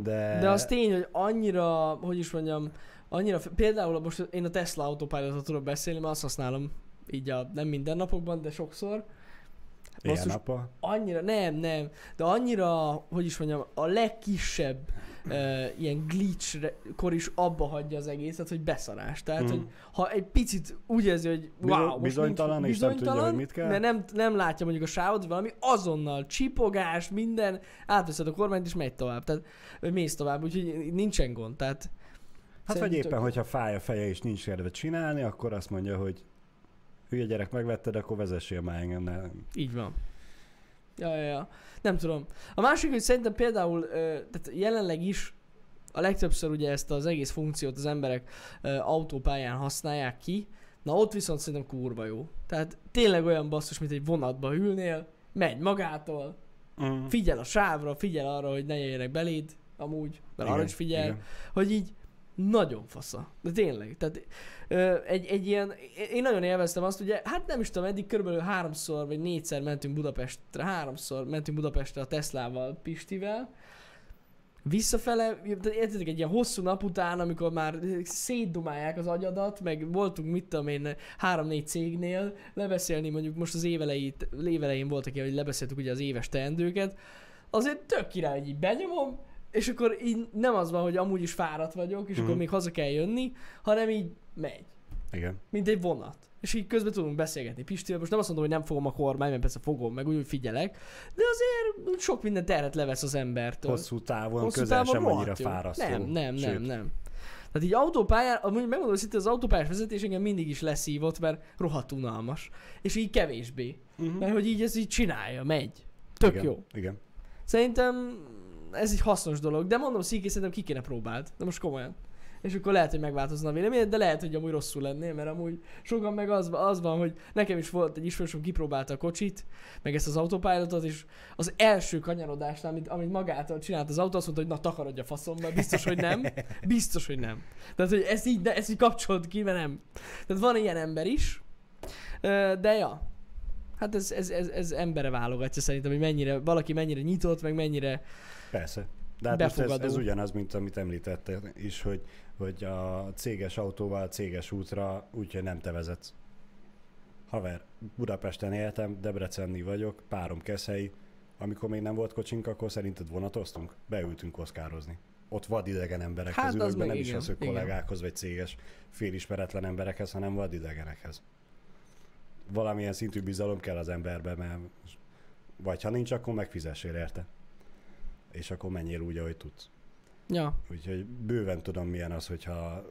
De... de az tény, hogy annyira, hogy is mondjam, annyira, például most én a Tesla autopilotot tudok beszélni, mert azt használom így a nem mindennapokban, de sokszor. Ilyen napa? Annyira, nem, nem, de annyira, hogy is mondjam, a legkisebb uh, ilyen glitch-kor is abba hagyja az egészet, hogy beszarás. Tehát, mm. hogy ha egy picit úgy érzi, hogy wow, bizonytalan, most nincs, és bizonytalan, nem tudja, hogy mit kell. De nem, nem látja mondjuk a sávot, hogy valami azonnal csipogás, minden, átveszed a kormányt, és megy tovább. Tehát, mész tovább, úgyhogy nincsen gond. Tehát, hát vagy éppen, tök... hogyha fáj a feje, és nincs érve csinálni, akkor azt mondja, hogy hülye gyerek, megvetted, akkor vezessél már engem, nem. Így van. Ja, ja, ja. Nem tudom. A másik, hogy szerintem például, tehát jelenleg is a legtöbbször ugye ezt az egész funkciót az emberek autópályán használják ki, na ott viszont szerintem kurva jó. Tehát tényleg olyan basszus, mint egy vonatba ülnél, megy magától, mm. figyel a sávra, figyel arra, hogy ne jöjjenek beléd, amúgy, mert arra is figyel, igen. Hogy így nagyon fasza. De tényleg. Tehát ö, egy, egy ilyen, én nagyon élveztem azt, ugye, hát nem is tudom, eddig körülbelül háromszor vagy négyszer mentünk Budapestre, háromszor mentünk Budapestre a Teslával, Pistivel. visszafele, értitek, egy ilyen hosszú nap után, amikor már szétdumálják az agyadat, meg voltunk, mit tudom én, három-négy cégnél lebeszélni, mondjuk most az évelejét, évelején voltak ilyen, hogy lebeszéltük ugye az éves teendőket, azért tök király, hogy így benyomom, és akkor így nem az van, hogy amúgy is fáradt vagyok, és mm. akkor még haza kell jönni, hanem így megy. Igen. Mint egy vonat. És így közben tudunk beszélgetni Pistivel. Most nem azt mondom, hogy nem fogom a kormány, mert persze fogom, meg úgy, hogy figyelek. De azért sok minden terhet levesz az embertől. Hosszú távon, Hosszú közel távon sem annyira fárasztó. Nem, nem, nem, Sőt. nem. Tehát így autópályán, amúgy megmondom, hogy az autópályás vezetés engem mindig is leszívott, mert rohadt unalmas. És így kevésbé. Uh-huh. Mert hogy így ez így csinálja, megy. Tök igen, jó. Igen. Szerintem ez egy hasznos dolog, de mondom, Sziki, szerintem ki kéne próbáld. De most komolyan. És akkor lehet, hogy megváltozna a véleményed, de lehet, hogy amúgy rosszul lennél, mert amúgy sokan meg az, az van, hogy nekem is volt egy ismerősöm, kipróbálta a kocsit, meg ezt az autopilotot, és az első kanyarodásnál, amit, amit magától csinált az autó, azt mondta, hogy na takarodj a faszomba, biztos, hogy nem, biztos, hogy nem. Tehát, hogy ezt így, ezt így kapcsolod ki, mert nem. Tehát van ilyen ember is, de ja, hát ez, ez, ez, ez embere válogatja szerintem, hogy mennyire, valaki mennyire nyitott, meg mennyire... Persze. De hát most ez, ez ugyanaz, mint amit említettél is, hogy, hogy a céges autóval a céges útra úgyhogy nem te vezetsz. Haver, Budapesten éltem, Debrecenni vagyok, párom Keszei. Amikor még nem volt kocsink, akkor szerinted vonatoztunk? Beültünk oszkározni. Ott vadidegen emberekhez hát ülök, nem igen, is az, hogy kollégákhoz vagy céges félismeretlen emberekhez, hanem vadidegenekhez. Valamilyen szintű bizalom kell az emberbe, mert vagy ha nincs, akkor megfizessél érte. És akkor menjél úgy, ahogy tudsz. Ja. Úgyhogy bőven tudom, milyen az, hogyha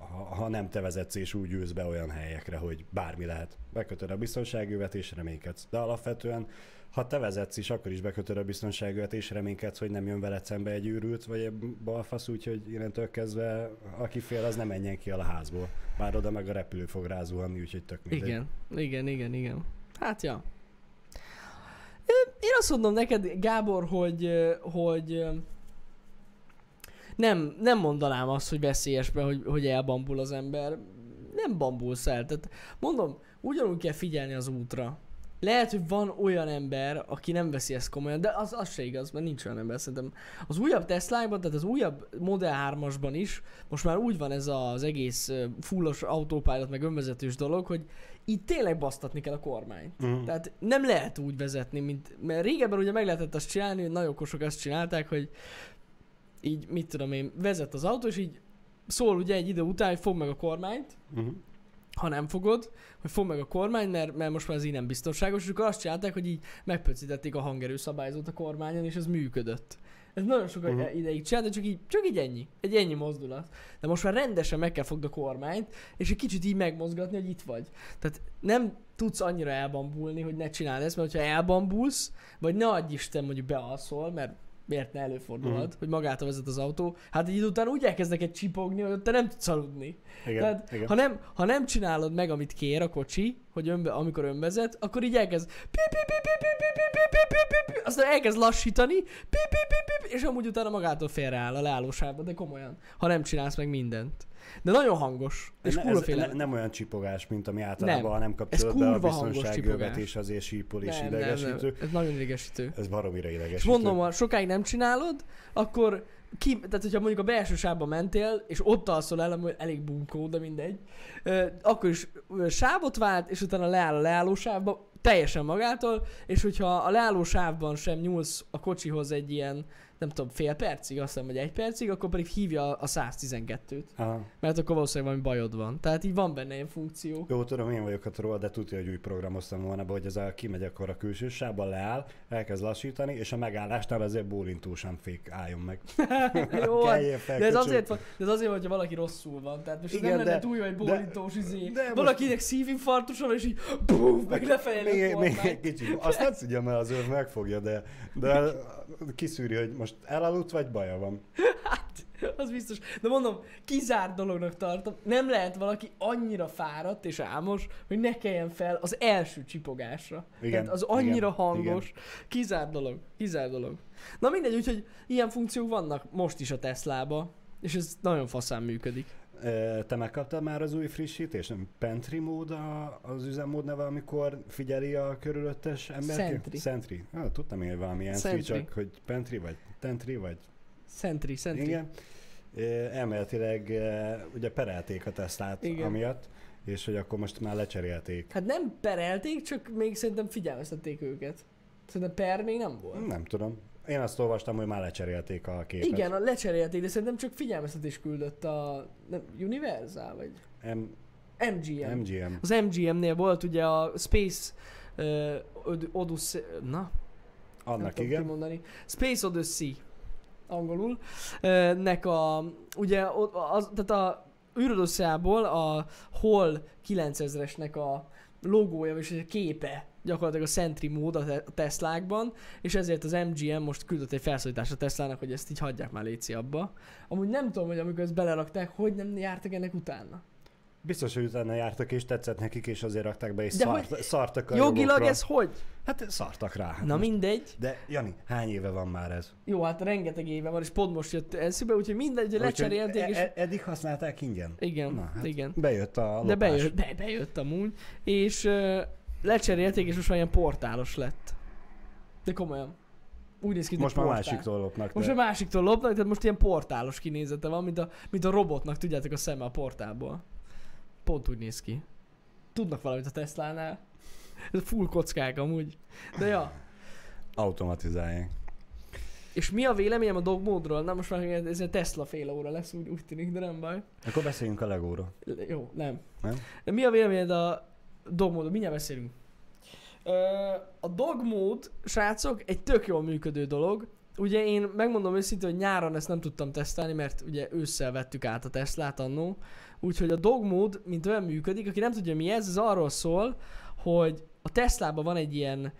ha, ha nem te vezetsz és úgy ülsz be olyan helyekre, hogy bármi lehet. Bekötöd a biztonságüvet és reménykedsz. De alapvetően, ha te vezetsz is, akkor is bekötöd a biztonságüvet és reménykedsz, hogy nem jön veled szembe egy őrült vagy egy balfasz, úgyhogy innentől kezdve aki fél, az nem menjen ki el a házból. Bár oda meg a repülő fog rázuhanni, úgyhogy tök mindegy. Igen, igen, igen, igen. Hát ja. Én azt mondom neked, Gábor, hogy, hogy nem, nem mondanám azt, hogy veszélyes, mert hogy, hogy elbambul az ember. Nem bambulsz el. Tehát mondom, ugyanúgy kell figyelni az útra. Lehet, hogy van olyan ember, aki nem veszi ezt komolyan, de az, az se igaz, mert nincs olyan ember szerintem. Az újabb Tesla-ban, tehát az újabb Model hármasban is, most már úgy van ez az egész fullos autópilot, meg önvezetős dolog, hogy itt tényleg basztatni kell a kormányt. Mm. Tehát nem lehet úgy vezetni, mint... Mert régebben ugye meg lehetett azt csinálni, hogy nagyon okosok azt csinálták, hogy így, mit tudom én, vezet az autó, és így szól ugye egy idő után, hogy fogd meg a kormányt, mm. ha nem fogod, hogy fogd meg a kormány, mert, mert most már ez így nem biztonságos, és akkor azt csinálták, hogy így megpöcítették a hangerőszabályzót a kormányon, és ez működött. Ez nagyon sokat uh-huh. ideig csinálta, csak így, csak így ennyi, egy ennyi mozdulat. De most már rendesen meg kell fogd a kormányt, és egy kicsit így megmozgatni, hogy itt vagy. Tehát nem tudsz annyira elbambulni, hogy ne csináld ezt, mert ha elbambulsz, vagy ne adj Isten, mondjuk bealszol, mert miért ne előfordulhat, uh-huh. hogy magától vezet az autó, hát így után úgy elkezdnek egy csipogni, hogy te nem tudsz aludni. Igen, tehát, igen. Ha, nem, ha nem csinálod meg, amit kér a kocsi, hogy önbe, amikor önvezet, akkor így elkezd aztán elkezd lassítani, és amúgy utána magától félreáll a leállósávba, de komolyan, ha nem csinálsz meg mindent. De nagyon hangos, és ne, ez ne, nem olyan csipogás, mint ami általában, nem. ha nem kapcsolod be a biztonságövet, és azért sípol, és nem, idegesítő. Nem, nem. Ez nagyon idegesítő. Ez baromira idegesítő. És mondom, ha sokáig nem csinálod, akkor ki, tehát hogyha mondjuk a belső sávba mentél, és ott alszol el, hogy elég bunkó, de mindegy, akkor is sávot vált, és utána leáll a leálló sávba, teljesen magától, és hogyha a leálló sávban sem nyúlsz a kocsihoz egy ilyen, nem tudom, fél percig, azt hiszem, vagy egy percig, akkor pedig hívja a száztizenkettőt. Aha. Mert akkor valószínűleg valami bajod van. Tehát így van benne ilyen funkció. Jó, tudom, én vagyok a troll, de tudja, hogy úgy programoztam volna be, hogy ez a kimegy akkor a külső sávban, leáll, elkezd lassítani, és a megállásnál azért bólintó sem fék álljon meg. Jó, de ez azért van, de ez azért, hogyha valaki rosszul van. Tehát most igen, nem lenne túl jó egy bólintós izé. Valakinek szívinfarktusa van, és így búf, meg lefejlő a kormány. Azt nem tudja, mert az őr megfogja, de, de kiszűri, hogy most elaludt, vagy baja van. Hát, az biztos. De mondom, kizárt dolognak tartom. Nem lehet valaki annyira fáradt és álmos, hogy ne kelljen fel az első csipogásra. Igen, tehát az annyira igen, hangos. Igen. Kizárt dolog. Kizárt dolog. Na mindegy, úgyhogy ilyen funkciók vannak most is a Teslába, és ez nagyon faszán működik. Te megkaptad már az új frissítést? Pantry mód az üzemmód neve, amikor figyeli a körülöttes embert? Sentry. Sentry. Ah, tudtam én, hogy valamilyen Sentry. Szó, csak hogy Pantry vagy Tentry vagy... Sentry, Sentry. Igen. Elméletileg ugye perelték a Teslát amiatt, és hogy akkor most már lecserélték. Hát nem perelték, csak még szerintem figyelmeztették őket. Szerintem per még nem volt. Nem tudom. Én azt olvastam, hogy már lecserélték a képet. Igen, a lecserélték, de szerintem csak figyelmeztetés küldött a nem, Universal, vagy? M... em gé em. em gé em. Az em gé em-nél volt ugye a Space uh, Odyssey... Na? Annak igen. Kimondani. Space Odyssey, angolul, uh, nek a... Ugye, az, tehát a űrodosszából a hal kilencezresnek a logója és a képe gyakorlatilag a Sentry mód a, te- a Teslákban, és ezért az em gé em most küldött egy felszólítást a Teslának, hogy ezt így hagyják már léci abba. Amúgy nem tudom, hogy amikor ezt belerakták, hogy nem jártak ennek utána. Biztos, hogy utána jártak és tetszett nekik, és azért rakták be, és szart, szartak a jogilag jogokra. Ez hogy? Hát szartak rá. Hát na most. Mindegy. De Jani, hány éve van már ez? Jó, hát rengeteg éve van, és pont most jött eszübe, úgyhogy mindegy, hogy lecserélték. És... eddig használták ingyen. Igen, na, hát igen. Bejött a lopás. De bejött, be, bejött amúgy, és uh, lecserélték, és most már ilyen portálos lett. De komolyan. Úgy néz ki, most már másiktól lopnak. Most már másiktól lopnak, tehát most ilyen portálos kinézete van, mint a, mint a robotnak, tudjátok, a szeme a portálból. Pont úgy néz ki. Tudnak valamit a Teslánál. Ez full kockák amúgy. De ja. Automatizálják. És mi a véleményem a dog módról? Na most már ez a Tesla fél óra lesz, úgy, úgy tűnik, de nem baj. Akkor beszéljünk a LEGO-ról. Jó, nem. nem. De mi a véleményed a dog módról? Mindjárt beszélünk. A dog mód, srácok, egy tök jól működő dolog. Ugye én megmondom őszintén, hogy nyáron ezt nem tudtam tesztelni, mert ugye ősszel vettük át a Teslát annó. Úgyhogy a dog mód, mint olyan működik, aki nem tudja mi ez, ez arról szól, hogy a Teslában van egy ilyen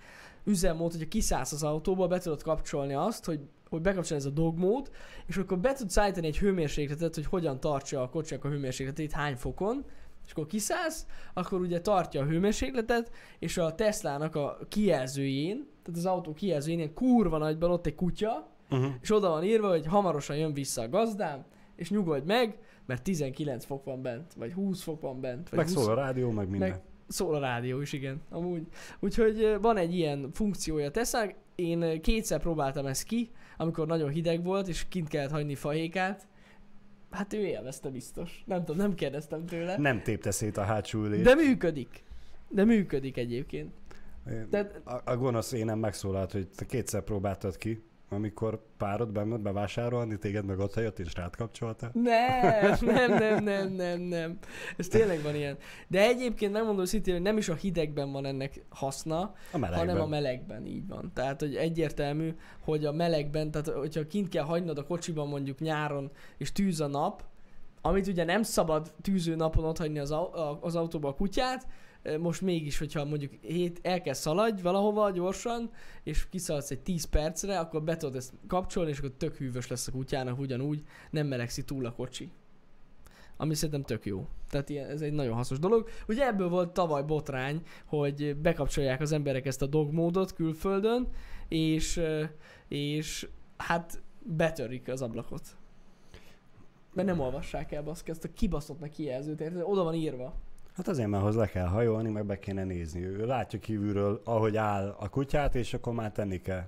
üzemmód, hogyha kiszállsz az autóból, be tudod kapcsolni azt, hogy, hogy bekapcsolni ez a dog mód, és akkor be tudsz állítani egy hőmérsékletet, hogy hogyan tartsa a kocsinak a hőmérsékletét, hány fokon, és akkor kiszállsz, akkor ugye tartja a hőmérsékletet, és a Teslának a kijelzőjén, tehát az autó kijelzőjén ilyen kurva nagyban ott egy kutya, uh-huh. és oda van írva, hogy hamarosan jön vissza a gazdám, és nyugodj meg, mert tizenkilenc fok van bent, vagy húsz fok van bent. Vagy meg húsz... szól a rádió, meg minden. Meg szól a rádió is, igen, amúgy. Úgyhogy van egy ilyen funkciója Teslának. Én kétszer próbáltam ezt ki, amikor nagyon hideg volt, és kint kellett hagyni fahékát. Hát ő élvezte biztos. Nem tudom, nem kérdeztem tőle. Nem tépte szét a hátsó ülést. De működik. De működik egyébként. De... A, a gonosz énem megszólalt, hogy te kétszer próbáltad ki, amikor párod benned bevásárolni, téged meg ott helyett és rád kapcsolta. Nem, nem, nem, nem, nem, nem. Ez tényleg van ilyen. De egyébként megmondom szintén, hogy nem is a hidegben van ennek haszna, a hanem a melegben, így van. Tehát, hogy egyértelmű, hogy a melegben, tehát hogyha kint kell hagynod a kocsiban mondjuk nyáron, és tűz a nap, amit ugye nem szabad tűző napon otthagyni az, au- az autóba a kutyát, most mégis, hogyha mondjuk hét, el kell szaladj valahova gyorsan, és kiszaladsz egy tíz percre, akkor be tudod ezt kapcsolni, és akkor tök hűvös lesz a kutyának, ugyanúgy nem melegszik túl a kocsi. Ami szerintem tök jó. Tehát ilyen, ez egy nagyon hasznos dolog. Ugye ebből volt tavaly botrány, hogy bekapcsolják az emberek ezt a dog módot külföldön, és, és hát betörik az ablakot. Mert nem olvassák el baszki, ezt a kibaszott meg kijelzőt, érted? Oda van írva. Hát azért, mert ahhoz le kell hajolni, meg be kéne nézni. Ő látja kívülről, ahogy áll a kutyát, és akkor már tenni kell.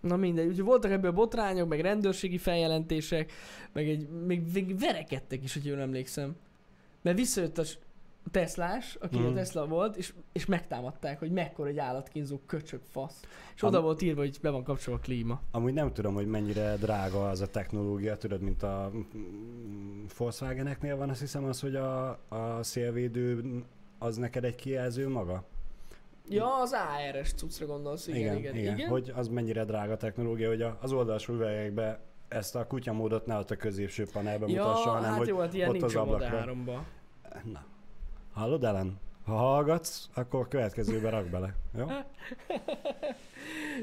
Na mindegy, úgyhogy voltak ebből botrányok, meg rendőrségi feljelentések, meg egy, még, még verekedtek is, hogy jól emlékszem. Mert visszajött a Teslás, aki mm. a Tesla volt, és, és megtámadták, hogy mekkora egy állatkínzó köcsög fasz. És Am- oda volt írva, hogy be van kapcsolva a klíma. Amúgy nem tudom, hogy mennyire drága az a technológia, tudod, mint a Volkswageneknél van, azt hiszem az, hogy a, a szélvédő az neked egy kijelző maga? Ja, az á er es cuccra gondolsz, igen, igen, igen, igen. igen. Hogy az mennyire drága technológia, hogy az oldalsó üvegekbe ezt a kutyamódot ne ott a középső panelbe ja, mutassa, hanem hát hogy jó, hát ott az ablakra. Na. Hallod, Ellen? Ha hallgatsz, akkor a következőben rak bele, jó?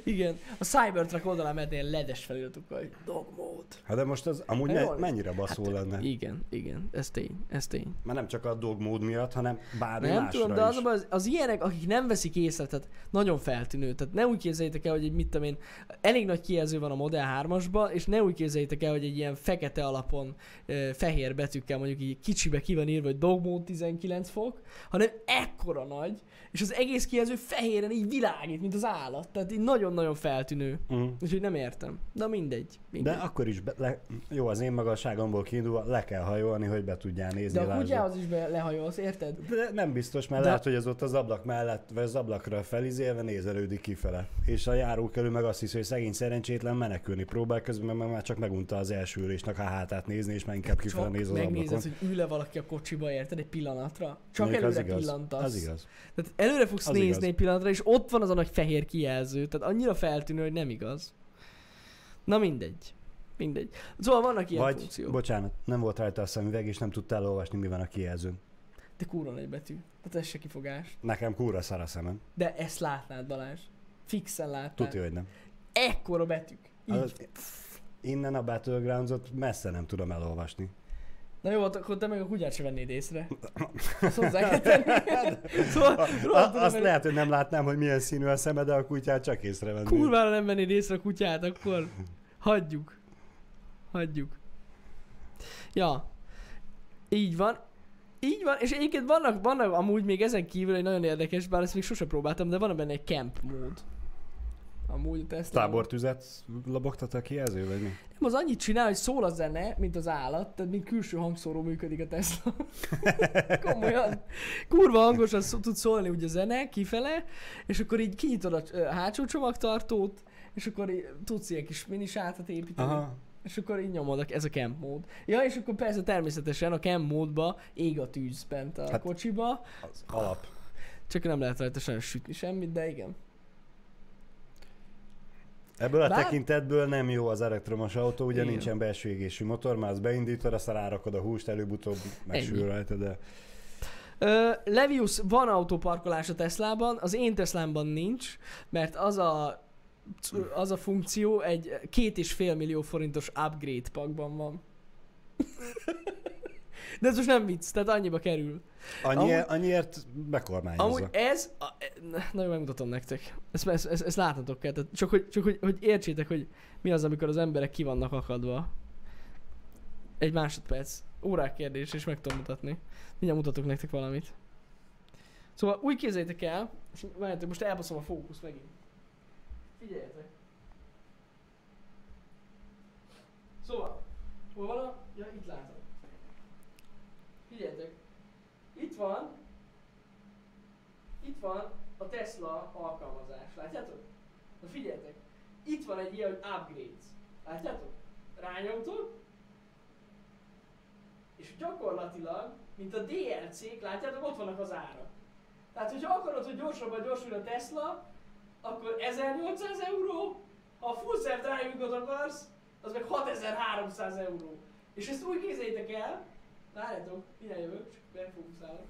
Igen, a Cybertruck oldalán mentél ledes feliratuk, hogy dogmód. Hát de most ez amúgy me- mennyire baszó hát, lenne? Igen, igen, ez tény, ez tény. Már nem csak a dogmód miatt, hanem bármi nem másra tudom, de is. Az, az ilyenek, akik nem veszik észre, tehát nagyon feltűnő. Tehát ne úgy képzeljétek el, hogy egy mit tudom én, elég nagy kijelző van a Model hármasban, és ne úgy képzeljétek el, hogy egy ilyen fekete alapon fehér betűkkel mondjuk így kicsibe ki van írva, hogy dogmód tizenkilenc fok, hanem ekkora nagy, és az egész kijelző fehéren így világít, mint az állat. Tehát így nagyon-nagyon feltűnő. Mm. Úgyhogy nem értem. De mindegy. mindegy. De akkor is, be, le, jó, az én magasságomból kiindulva le kell hajolni, hogy be tudjál nézni. De a kutyához is be lehajolsz, érted? De nem biztos, mert de... lehet, hogy az ott az ablak mellett, vagy az ablakra felizélve nézelődik kifele. És a járókelő meg azt hisz, hogy szegény szerencsétlen menekülni próbál, közben meg már csak megunta az első ülésnek a hátát nézni, és már inkább kifele néz az ablakon. Megnézed, hogy ül-e valaki a kocsiba, érted, egy pillanatra. Csak még előre pillantasz. Az igaz. Tehát előre fogsz az nézni igaz. Egy pillanatra, és ott van az a nagy fehér kijelző. Tehát annyira feltűnő, hogy nem igaz. Na mindegy. Mindegy. Szóval vannak ilyen Vagy, funkciók. Bocsánat, nem volt rajta a szemüveg, és nem tudtál olvasni, mi van a kijelzőn. De kurva nagy betű. Tehát ez se kifogás. Nekem kurva szar a szemem. De ezt látnád, Balázs. Fixen látnád. Tudja, hogy nem. Ekkora betűk. Az, innen a Battlegrounds-ot messze nem tudom elolvasni. Na jó, akkor te meg a kutyát sem vennéd észre. Azt hozzá kell tenni. Szóval, a, azt mert... lehet, hogy nem látnám, hogy milyen színű a szemed, de a kutyát csak észrevennéd. Kurvára nem vennéd észre a kutyát, akkor hagyjuk. Hagyjuk. Ja, így van. Így van, és egyébként vannak, vannak amúgy még ezen kívül egy nagyon érdekes, bár ezt még sose próbáltam, de van benne egy camp mód. Amúgy Tesla... Tábortüzet labogtat a kijelző, vagy mi? Nem, az annyit csinál, hogy szól a zene, mint az állat, tehát mint külső hangszóró működik a Tesla. Komolyan. Kurva hangosan szó, tud szólni ugye a zene, kifele, és akkor így kinyitod a hátsó csomagtartót, és akkor így tudsz ilyen kis minisátat építeni. Aha. És akkor így nyomod, ez a camp mód. Ja, és akkor persze természetesen a camp módba ég a tűz bent a hát kocsiba. Az alap. Csak nem lehet rajta sajnos sütni semmit, de igen. Ebből a Bár... tekintetből nem jó az elektromos autó, ugye igen. Nincsen belső égésű motor, már azt beindítod, aztán rárakod a húst, előbb-utóbb megsül rajta, de... Ö, Levius, van autóparkolás a Teslában, az én Teslámban nincs, mert az a, az a funkció egy két és fél millió forintos upgrade pakban van. De ez most nem vicc, tehát annyiba kerül. Annyi, amúgy, annyiért bekormányozza. Amúgy ez, a, na jó, megmutatom nektek, ezt, ezt, ezt, ezt látnatok kell, tehát csak, hogy, csak hogy, hogy értsétek, hogy mi az, amikor az emberek ki vannak akadva. Egy másodperc, órák kérdés, és meg tudom mutatni. Mindjárt mutatok nektek valamit. Szóval úgy képzeljétek el, és várjátok, most elbaszom a fókusz megint. Figyeljetek. Szóval, hol van a... Ja, itt látom. Figyeljetek, itt van, itt van a Tesla alkalmazás, látjátok? Na figyeljetek, itt van egy ilyen, hogy upgrades, látjátok? Rányomtok, és gyakorlatilag, mint a dé el cék, látjátok, ott vannak az árak. Tehát, hogyha akarod, hogy gyorsabban gyorsul a Tesla, akkor ezernyolcszáz euró, ha a full self-driving-ot akarsz, az meg hatezer-háromszáz euró. És ezt úgy képzeljétek el, várjátok, mire jövök, csak befókuszálok.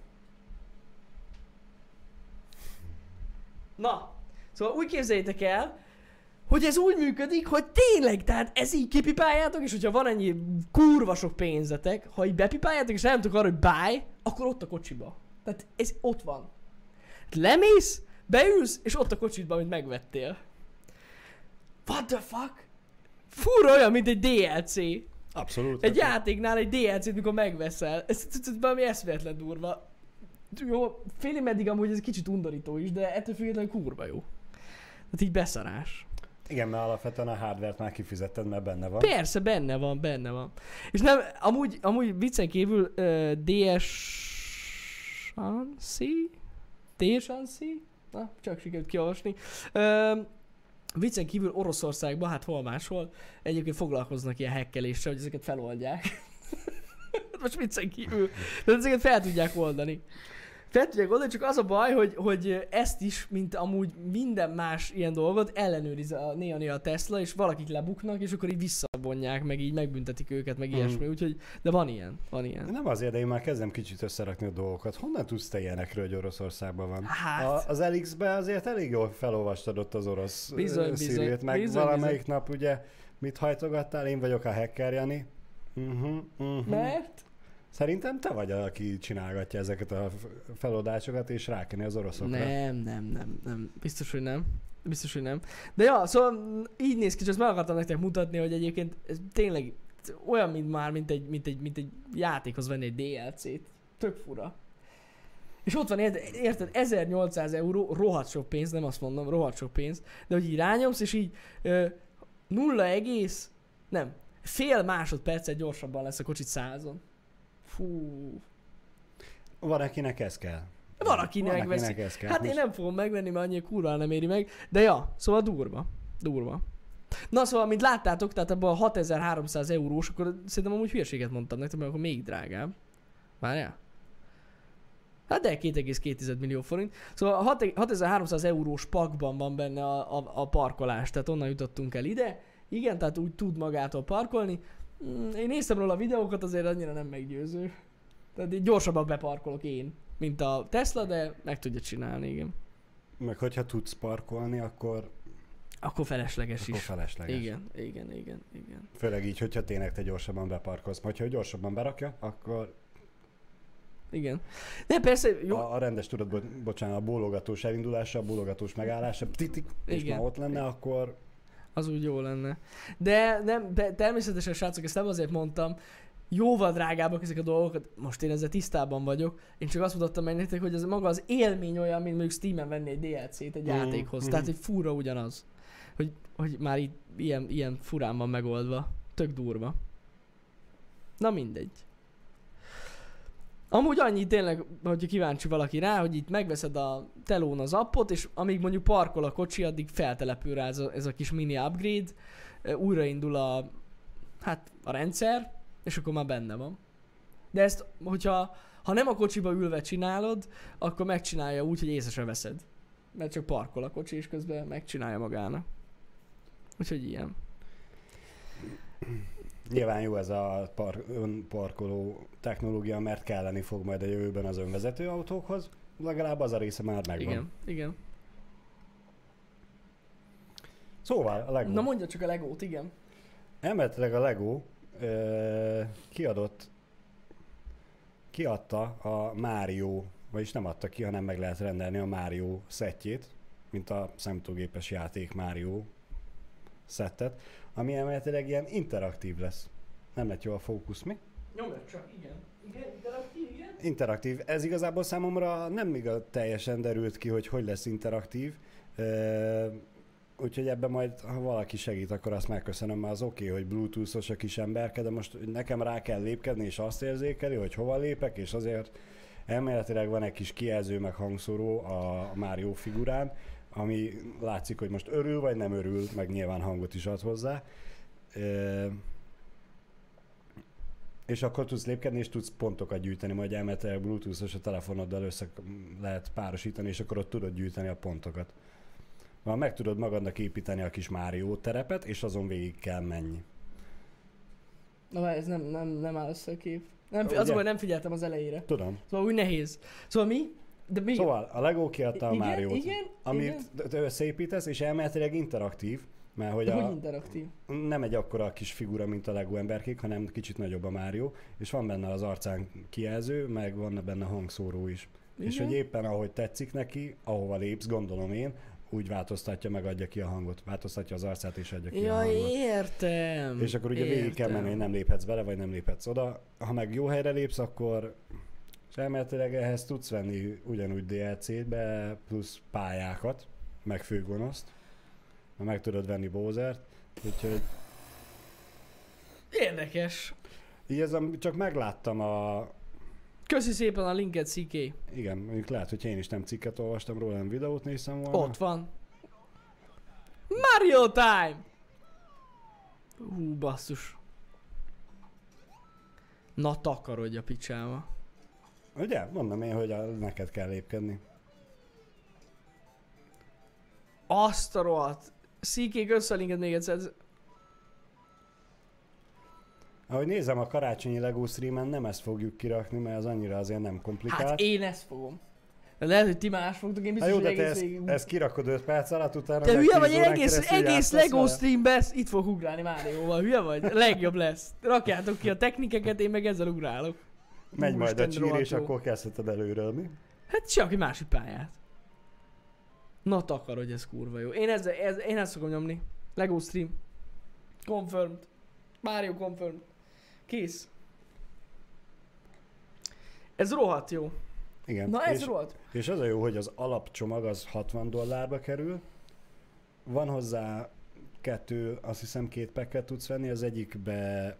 Na, szóval úgy képzeljétek el, hogy ez úgy működik, hogy tényleg, tehát ez így kipipáljátok, és hogyha van ennyi kurva sok pénzetek, ha így bepipáljátok, és nem tudok arra, hogy buy, akkor ott a kocsiba. Tehát ez ott van. Lemész, beülsz, és ott a kocsidba, amit megvettél. What the fuck? Fura olyan, mint egy dé el cé. Abszolút. Egy játéknál egy dé el cét, mikor megveszel, ez valami eszméletlen durva. Jó, félig meddig amúgy ez kicsit undorító is, de ettől függetlenül kurva jó. Tehát így beszarás. Igen, mert alapvetően a hardware-t már kifizetted, mert benne van. Persze, benne van, benne van. És nem, amúgy, amúgy viccen kívül uh, dé es-ansi? dé es-ansi? Na, csak sikerült kiolvasni. Uh, Viccen kívül Oroszországban, hát hol máshol, egyébként foglalkoznak ilyen hekkeléssel, hogy ezeket feloldják. Most viccen kívül. De ezeket fel tudják oldani. fel tudják oldani, csak az a baj, hogy, hogy ezt is, mint amúgy minden más ilyen dolgot ellenőriz a néha-néha a Tesla, és valakik lebuknak, és akkor így visszavonják, meg így megbüntetik őket, meg mm. ilyesmi, úgyhogy, de van ilyen, van ilyen. Nem azért, de én már kezdem kicsit összerakni a dolgokat. Honnan tudsz te ilyenekről, hogy Oroszországban van? Hát... A, az Elix-be azért elég jól felolvastad ott az orosz bizony, szírét, bizony, meg bizony, valamelyik bizony. Nap ugye mit hajtogattál? Én vagyok a hacker, Jani. Uh-huh, uh-huh. Mert? Szerintem te vagy, aki csinálgatja ezeket a feloldásokat és rákenni az oroszokra. Nem, nem, nem, nem. Biztos, hogy nem. Biztos, hogy nem. De ja, szóval így néz ki, csak meg akartam nektek mutatni, hogy egyébként ez tényleg olyan, mint már, mint egy, mint egy, mint egy játékhoz venni egy dé el cét. Tök fura. És ott van, érted, ezernyolcszáz euró, rohadt sok pénz, nem azt mondom, rohadt sok pénz, de hogy így rányomsz, és így ö, nulla egész, nem, fél másodperccel gyorsabban lesz a kocsit százon. Fú. Van, akinek ez kell. Van, akinek veszi. Hát most... én nem fogom megvenni, mert annyira kurva nem éri meg. De ja, szóval durva. Durva. Na szóval, mint láttátok, tehát abban a hatezer-háromszáz eurós, akkor szerintem amúgy hülyeséget mondtam nektek, mert akkor még drágább. Várjál. Hát de két egész két millió forint. Szóval hatezer-háromszáz eurós pakban van benne a, a, a parkolás, tehát onnan jutottunk el ide. Igen, tehát úgy tud magától parkolni. Én néztem róla a videókat, azért annyira nem meggyőző. Tehát így gyorsabban beparkolok én, mint a Tesla, de meg tudja csinálni, igen. Meg hogyha tudsz parkolni, akkor... Akkor felesleges akkor is. Felesleges. Igen, igen, igen, igen. Főleg így, hogyha tényleg te gyorsabban beparkolsz. Hogyha gyorsabban berakja, akkor... Igen. De persze... Jó. A, a rendes tudatból, bocsánat, a bólogatós elindulása, a bólogatós megállása, titik, és ma ott lenne, akkor... Az úgy jó lenne. De nem, de természetesen srácok, ezt nem azért mondtam, jóval drágábbak ezek a dolgokat, most én ezzel tisztában vagyok, én csak azt mutattam meg nektek, hogy ez maga az élmény olyan, mint mondjuk Steamen venni egy dé el cét egy mm. játékhoz. Mm. Tehát, hogy fura ugyanaz. Hogy, hogy már így ilyen, ilyen furán van megoldva. Tök durva. Na mindegy. Amúgy annyi tényleg, hogyha kíváncsi valaki rá, hogy itt megveszed a telón az appot, és amíg mondjuk parkol a kocsi, addig feltelepül rá ez a, ez a kis mini upgrade, újraindul a, hát, a rendszer, és akkor már benne van. De ezt, hogyha ha nem a kocsiba ülve csinálod, akkor megcsinálja úgy, hogy észre se veszed. Mert csak parkol a kocsi, és közben megcsinálja magának. Úgyhogy ilyen. Nyilván jó ez a park, önparkoló technológia, mert kelleni fog majd a jövőben az önvezető autókhoz. Legalább az a része már megvan. Igen, igen. Szóval a LEGO. Na mondja csak a LEGO-t, igen. Emeletileg a LEGO euh, kiadott, kiadta a Mario, vagyis nem adta ki, hanem meg lehet rendelni a Mario szettjét, mint a számítógépes játék Mario szettet, ami emeletileg ilyen interaktív lesz. Nem lett jó a fókusz, mi? Nyomjad csak, igen. Igen, interaktív, igen? Interaktív. Ez igazából számomra nem igaz, teljesen derült ki, hogy hogy lesz interaktív. Úgyhogy ebben majd, ha valaki segít, akkor azt megköszönöm, mert az oké, okay, hogy bluetooth-os a kis emberke, de most nekem rá kell lépkedni, és azt érzékeli, hogy hova lépek, és azért emeletileg van egy kis kijelző meg hangszóró a Mario figurán, ami látszik, hogy most örül vagy nem örül, meg nyilván hangot is ad hozzá. E- és akkor tudsz lépkedni, és tudsz pontokat gyűjteni, majd elméletileg bluetooth-os a telefonoddal össze lehet párosítani, és akkor ott tudod gyűjteni a pontokat. Már meg tudod magadnak építeni a kis Mario terepet, és azon végig kell menni. Na, ez nem, nem, nem áll össze a kép. Nem, azonban nem figyeltem az elejére. Tudom. Szóval úgy nehéz. Szóval mi? De még... Szóval a LEGO kiadta a Máriót, igen, amit igen. összeépítesz, és elméletileg interaktív, mert hogy, hogy a... interaktív? Nem egy akkora kis figura, mint a LEGO emberkék, hanem kicsit nagyobb a Mario, és van benne az arcán kijelző, meg van benne hangszóró is. Igen. És hogy éppen ahogy tetszik neki, ahova lépsz, gondolom én, úgy változtatja, meg adja ki a hangot. Változtatja az arcát, és adja ki ja, a hangot. Értem! És akkor ugye értem. Végig kell menni, hogy nem léphetsz bele, vagy nem léphetsz oda. Ha meg jó helyre lépsz, akkor... És elméletileg ehhez tudsz venni ugyanúgy dé el cé-be plusz pályákat, meg főgonoszt, mert meg tudod venni Bowsert, úgyhogy... Érdekes. Így ez, csak megláttam a... Köszi szépen a linket, cé ká. Igen, mondjuk lehet, hogy én is nem cikket olvastam róla, nem videót néztem volna. Ott van. Mario time! Hú, basszus. Na takarodj a picsába. Ugye? Mondom én, hogy neked kell lépkedni. Azt a rohadt! Szíkék összelinket még egyszer. Ahogy nézem a karácsonyi LEGO streamen, nem ezt fogjuk kirakni, mert az annyira azért nem komplikált. Hát én ezt fogom. De lehet, hogy ti más fogtok, én biztos, jó, hogy egész végig... ezt kirakod öt perc alatt, utána... Te hülye vagy, egész, egész LEGO streamben itt fog ugrálni Márióval, hülye vagy? Legjobb lesz. Rakjátok ki a technikeket, én meg ezzel ugrálok. Megy majd a csír, és akkor kezdheted előről, mi? Hát se aki másik pályát. Na takarodj, ez kurva jó. Én ezt ez, ez szokom nyomni. LEGO stream. Confirmed. Mario confirmed. Kész. Ez rohadt jó. Igen. Na ez és, rohadt. És az a jó, hogy az alapcsomag az hatvan dollárba kerül. Van hozzá kettő, azt hiszem két packet tudsz venni. Az egyikbe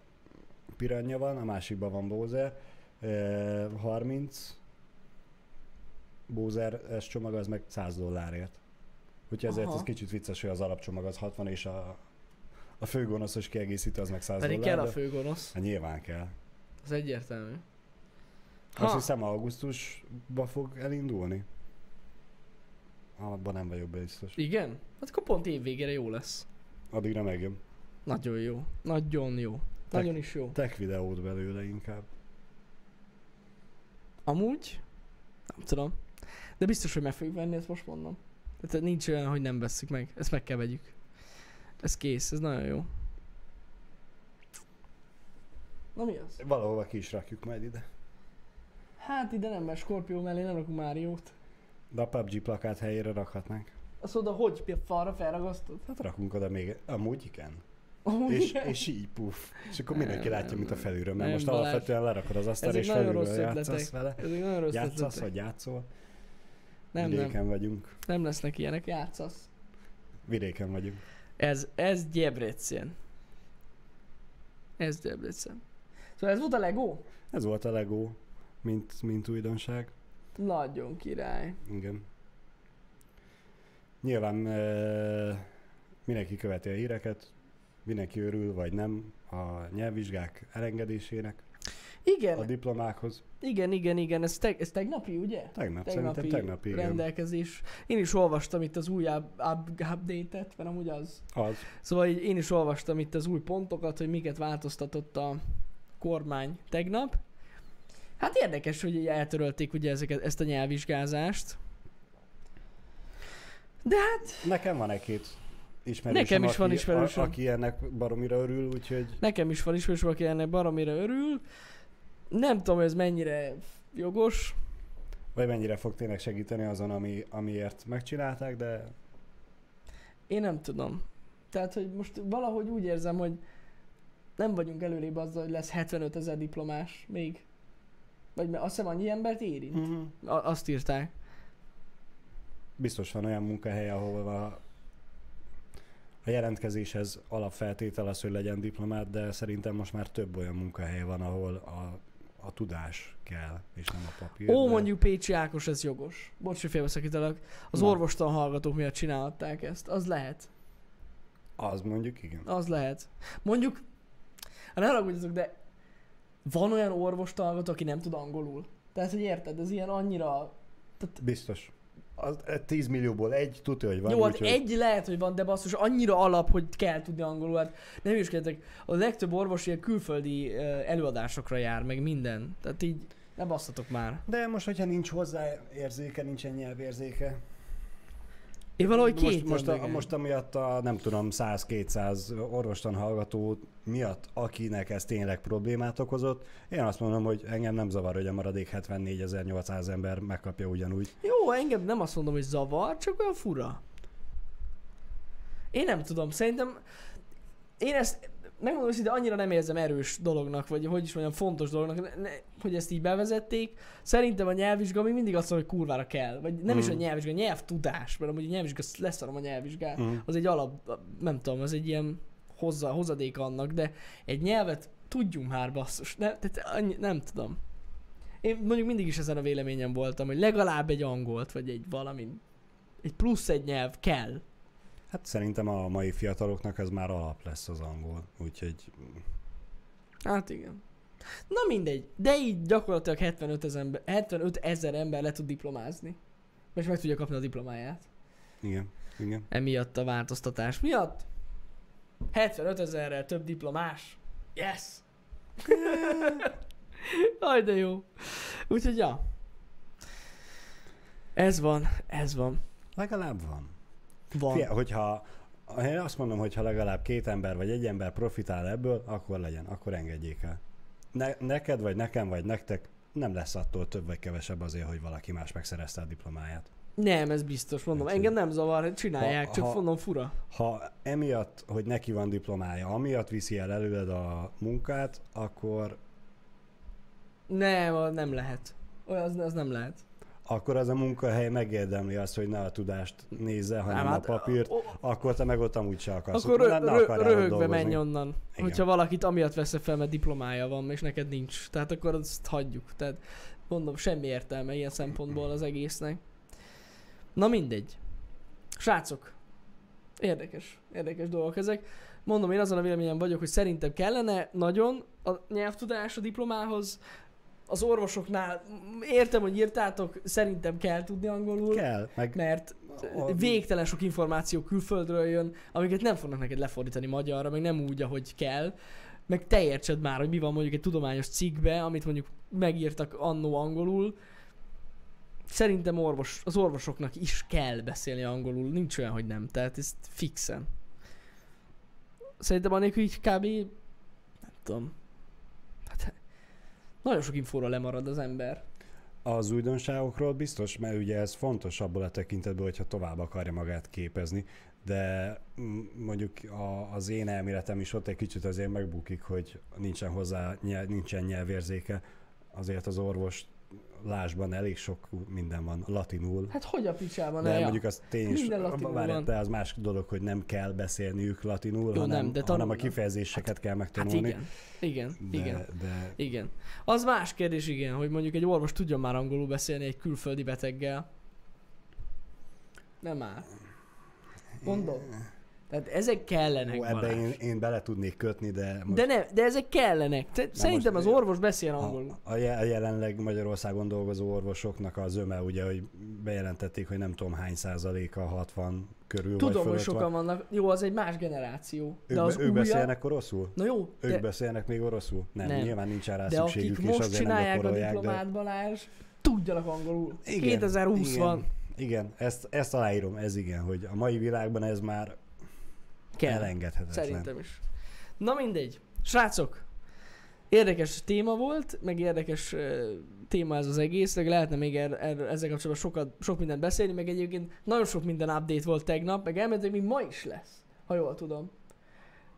Piranha van, a másikban van Bowser. harminc Bowser-es csomag az meg száz dollárért. Úgyhogy ezért aha, ez kicsit vicces, hogy az alapcsomag az hatvan és a, a főgonoszos kiegészítő az meg száz dollár. Pedig kell a főgonosz. Hát nyilván kell. Az egyértelmű. Ha. Azt hiszem augusztusban fog elindulni. Abban nem vagyok biztos. Igen? Hát akkor pont évvégére jó lesz. Addigra megjön. Nagyon jó. Nagyon jó. Tech, Nagyon is jó. Tech videót belőle inkább. Amúgy? Nem tudom. De biztos, hogy meg fogjuk venni, ezt most mondom. Tehát nincs olyan, hogy nem vesszük meg. Ezt meg kell vegyük. Ez kész, ez nagyon jó. Na mi az? Valahova ki is rakjuk majd ide. Hát ide nem, mert Scorpio mellé nem rakunk Máriót. De a pé u bé gé plakát helyére rakhatnánk. Azt oda hogy? A falra felragasztod? Hát rakunk oda még, amúgy igen. Oh, és, és így puf. És akkor mindenki nem, látja, mint a felülről, mert nem, most Balázs, alapvetően lerakod az asztalra és felülről játszasz vele. Ezek nagyon rossz ötletek. Játszasz, vagy játszol. Nem, Vidéken nem. vagyunk. Nem lesznek ilyenek, játszasz. Vidéken vagyunk. Ez, ez Debrecen. Ez Debrecen. Szóval ez volt a LEGO? Ez volt a LEGO, mint, mint újdonság. Nagyon király. Igen. Nyilván uh, mindenki követi a híreket. Mindenki örül, vagy nem a nyelvvizsgák elengedésének, igen, a diplomákhoz. Igen, igen, igen. Ez, te, ez tegnapi, ugye? Tegnap, tegnapi, tegnapi rendelkezés. Én is olvastam itt az új update-et, mert amúgy az. az. Szóval én is olvastam itt az új pontokat, hogy miket változtatott a kormány tegnap. Hát érdekes, hogy eltörölték ugye ezeket, ezt a nyelvvizsgázást. De hát... Nekem van egy két. Nekem is van ismerősöm, aki ennek baromira örül, úgyhogy... Nekem is van ismerősöm, aki ennek baromira örül. Nem tudom, hogy ez mennyire jogos. Vagy mennyire fog tényleg segíteni azon, ami, amiért megcsinálták, de... Én nem tudom. Tehát, hogy most valahogy úgy érzem, hogy nem vagyunk előrébb azzal, hogy lesz hetvenöt ezer diplomás még. Vagy mert azt hiszem annyi embert érint. Mm-hmm. Azt írták. Biztos van olyan munkahely, ahol a... A jelentkezéshez alapfeltétel az, hogy legyen diplomát, de szerintem most már több olyan munkahely van, ahol a, a tudás kell, és nem a papír. Ó, de... mondjuk Pécsi Ákos, ez jogos. Bocs, hogy félbeszakítalak. Az Na. orvostan hallgatók miatt csinálhatták ezt. Az lehet. Az mondjuk, igen. Az lehet. Mondjuk, ne haragudjatok, de van olyan orvostan hallgató, aki nem tud angolul. Tehát, hogy érted, ez ilyen annyira... Tehát... Biztos. Az tíz millióból egy, tudja, hogy van. Jó, hát úgy, egy hogy... lehet, hogy van, de basszus, annyira alap, hogy kell tudni angolul. Hát nem is kérdetek, a legtöbb orvos ilyen külföldi előadásokra jár, meg minden. Tehát így ne basszatok már. De most, hogyha nincs hozzáérzéke, nincsen nyelvérzéke. Én valahogy két most, most, a, most amiatt a, nem tudom, száz-kétszáz orvostan hallgató miatt, akinek ez tényleg problémát okozott, én azt mondom, hogy engem nem zavar, hogy a maradék hetvennégyezer-nyolcszáz ember megkapja ugyanúgy. Jó, engem nem azt mondom, hogy zavar, csak olyan fura. Én nem tudom, szerintem én ezt, megmondom is, de annyira nem érzem erős dolognak, vagy hogy is mondjam, fontos dolognak, ne, hogy ezt így bevezették. Szerintem a nyelvvizsga még mindig azt mondja, hogy kurvára kell. Vagy nem mm. is a nyelvvizsga, a nyelvtudás, mert amúgy a nyelvvizsga, leszarom a nyelvvizsgát. Mm. Az egy alap, nem tudom, az egy ilyen hozzá, hozadék annak, de egy nyelvet tudjunk már, basszus. Ne, tehát annyi, nem tudom. Én mondjuk mindig is ezen a véleményen voltam, hogy legalább egy angolt, vagy egy valami, egy plusz egy nyelv kell. Hát szerintem a mai fiataloknak ez már alap lesz az angol, úgyhogy... Hát igen. Na mindegy, de így gyakorlatilag hetvenöt ezer ember le tud diplomázni. És meg tudja kapni a diplomáját. Igen, igen. Emiatt a változtatás miatt hetvenöt ezerrel több diplomás. Yes! Aj, de jó. Úgyhogy, ja. Ez van, ez van. Legalább van. Van. Fia, hogyha, én azt mondom, hogyha legalább két ember vagy egy ember profitál ebből, akkor legyen, akkor engedjék el. Ne, neked vagy nekem vagy nektek nem lesz attól több vagy kevesebb azért, hogy valaki más megszerezte a diplomáját. Nem, ez biztos, mondom. Én engem nem zavar, hogy csinálják, ha, csak ha, mondom fura. Ha emiatt, hogy neki van diplomája, amiatt viszi el előled a munkát, akkor... Nem, nem lehet. Olyan, az, az nem lehet. Akkor az a munkahely megérdemli azt, hogy ne a tudást nézze, hanem hát, a papírt, o... akkor te meg ott amúgy se akarsz. Akkor rö- rö- röhögve menj onnan, igen. Hogyha valakit amiatt veszed fel, mert diplomája van, és neked nincs. Tehát akkor azt hagyjuk. Tehát mondom, semmi értelme ilyen szempontból az egésznek. Na mindegy. Srácok, érdekes, érdekes dolgok ezek. Mondom, én azon a véleményen vagyok, hogy szerintem kellene nagyon a nyelvtudás a diplomához. Az orvosoknál, értem, hogy írtátok, szerintem kell tudni angolul, kell, meg... mert végtelen sok információ külföldről jön, amiket nem fognak neked lefordítani magyarra, meg nem úgy, ahogy kell. Meg te értsed már, hogy mi van mondjuk egy tudományos cikkbe, amit mondjuk megírtak annó angolul. Szerintem orvos, az orvosoknak is kell beszélni angolul, nincs olyan, hogy nem, tehát ezt fixen. Szerintem annélkül így kb. Nem tudom. Hát... Nagyon sok infóra lemarad az ember. Az újdonságokról biztos, mert ugye ez fontos abból a tekintetből, hogyha tovább akarja magát képezni, de mondjuk a, az én elméletem is ott egy kicsit azért megbukik, hogy nincsen hozzá, nyelv, nincsen nyelvérzéke, azért az orvos lásban elég sok minden van latinul. Hát hogy a picsában el? Mondjuk az tény is, te az más dolog, hogy nem kell beszélniük latinul, Jó, hanem, nem, de hanem a kifejezéseket hát, kell megtanulni. Hát igen, igen, de, igen, de... igen. Az más kérdés, igen, hogy mondjuk egy orvos tudjon már angolul beszélni egy külföldi beteggel. Nem már. Mondom. Tehát ezek kellenek. Ó, ebbe én, én bele tudnék kötni, de... Most... De, ne, de ezek kellenek. Te, szerintem az orvos beszél angolul. A, a jelenleg Magyarországon dolgozó orvosoknak az öme, ugye, hogy bejelentették, hogy nem tudom hány százaléka, hatvan körül tudom, vagy tudom, hogy sokan van. vannak. Jó, az egy más generáció. Ők, de az ők újja... beszélnek oroszul? Na jó. Ők de... beszélnek még oroszul? Nem, nem, nyilván nincsen rá de szükségük, és azért nem akarolják. De akik most csinálják a diplomát, de... Balázs, tudjanak angolul. Igen, kétezer-húsz igen, van. Igen, ezt, ezt aláírom, ez igen, hogy a mai világban ez már kell. Elengedhetetlen. Szerintem is. Na mindegy. Srácok, érdekes téma volt, meg érdekes uh, téma ez az egész, meg lehetne még er, er, ezzel kapcsolatban sokat, sok mindent beszélni, meg egyébként nagyon sok minden update volt tegnap, meg elméletileg még ma is lesz, ha jól tudom.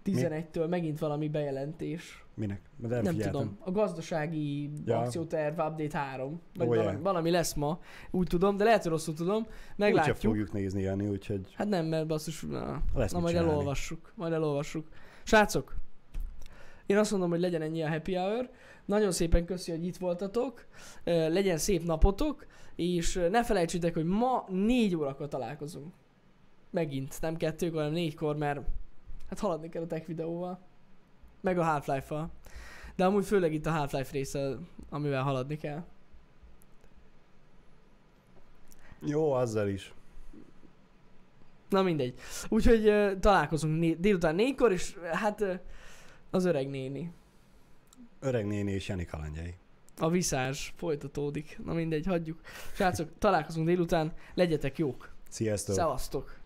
tizenegytől megint valami bejelentés. Minek? De nem nem figyeltem. Tudom. A gazdasági ja. akcióterv update három. Vagy oh, valami, valami lesz ma. Úgy tudom, de lehet, hogy rosszul tudom. Meglátjuk. Úgyse fogjuk nézni, Jani, úgyhogy... Hát nem, mert basszus... Na, na majd elolvassuk. Majd elolvassuk. Srácok, én azt mondom, hogy legyen ennyi a happy hour. Nagyon szépen köszi, hogy itt voltatok. Legyen szép napotok. És ne felejtsétek, hogy ma négy órakor találkozunk. Megint. Nem kettőkor, hanem négykor, mert... Hát haladni kell a tech videóval, meg a Half-Life-val, de amúgy főleg itt a Half-Life része, amivel haladni kell. Jó, azzal is. Na mindegy. Úgyhogy uh, találkozunk né- délután négykor, és hát uh, az öreg néni. Öreg néni és Jani kalandjai. A viszázs folytatódik. Na mindegy, hagyjuk. Srácok, találkozunk délután, legyetek jók. Sziasztok. Szevasztok.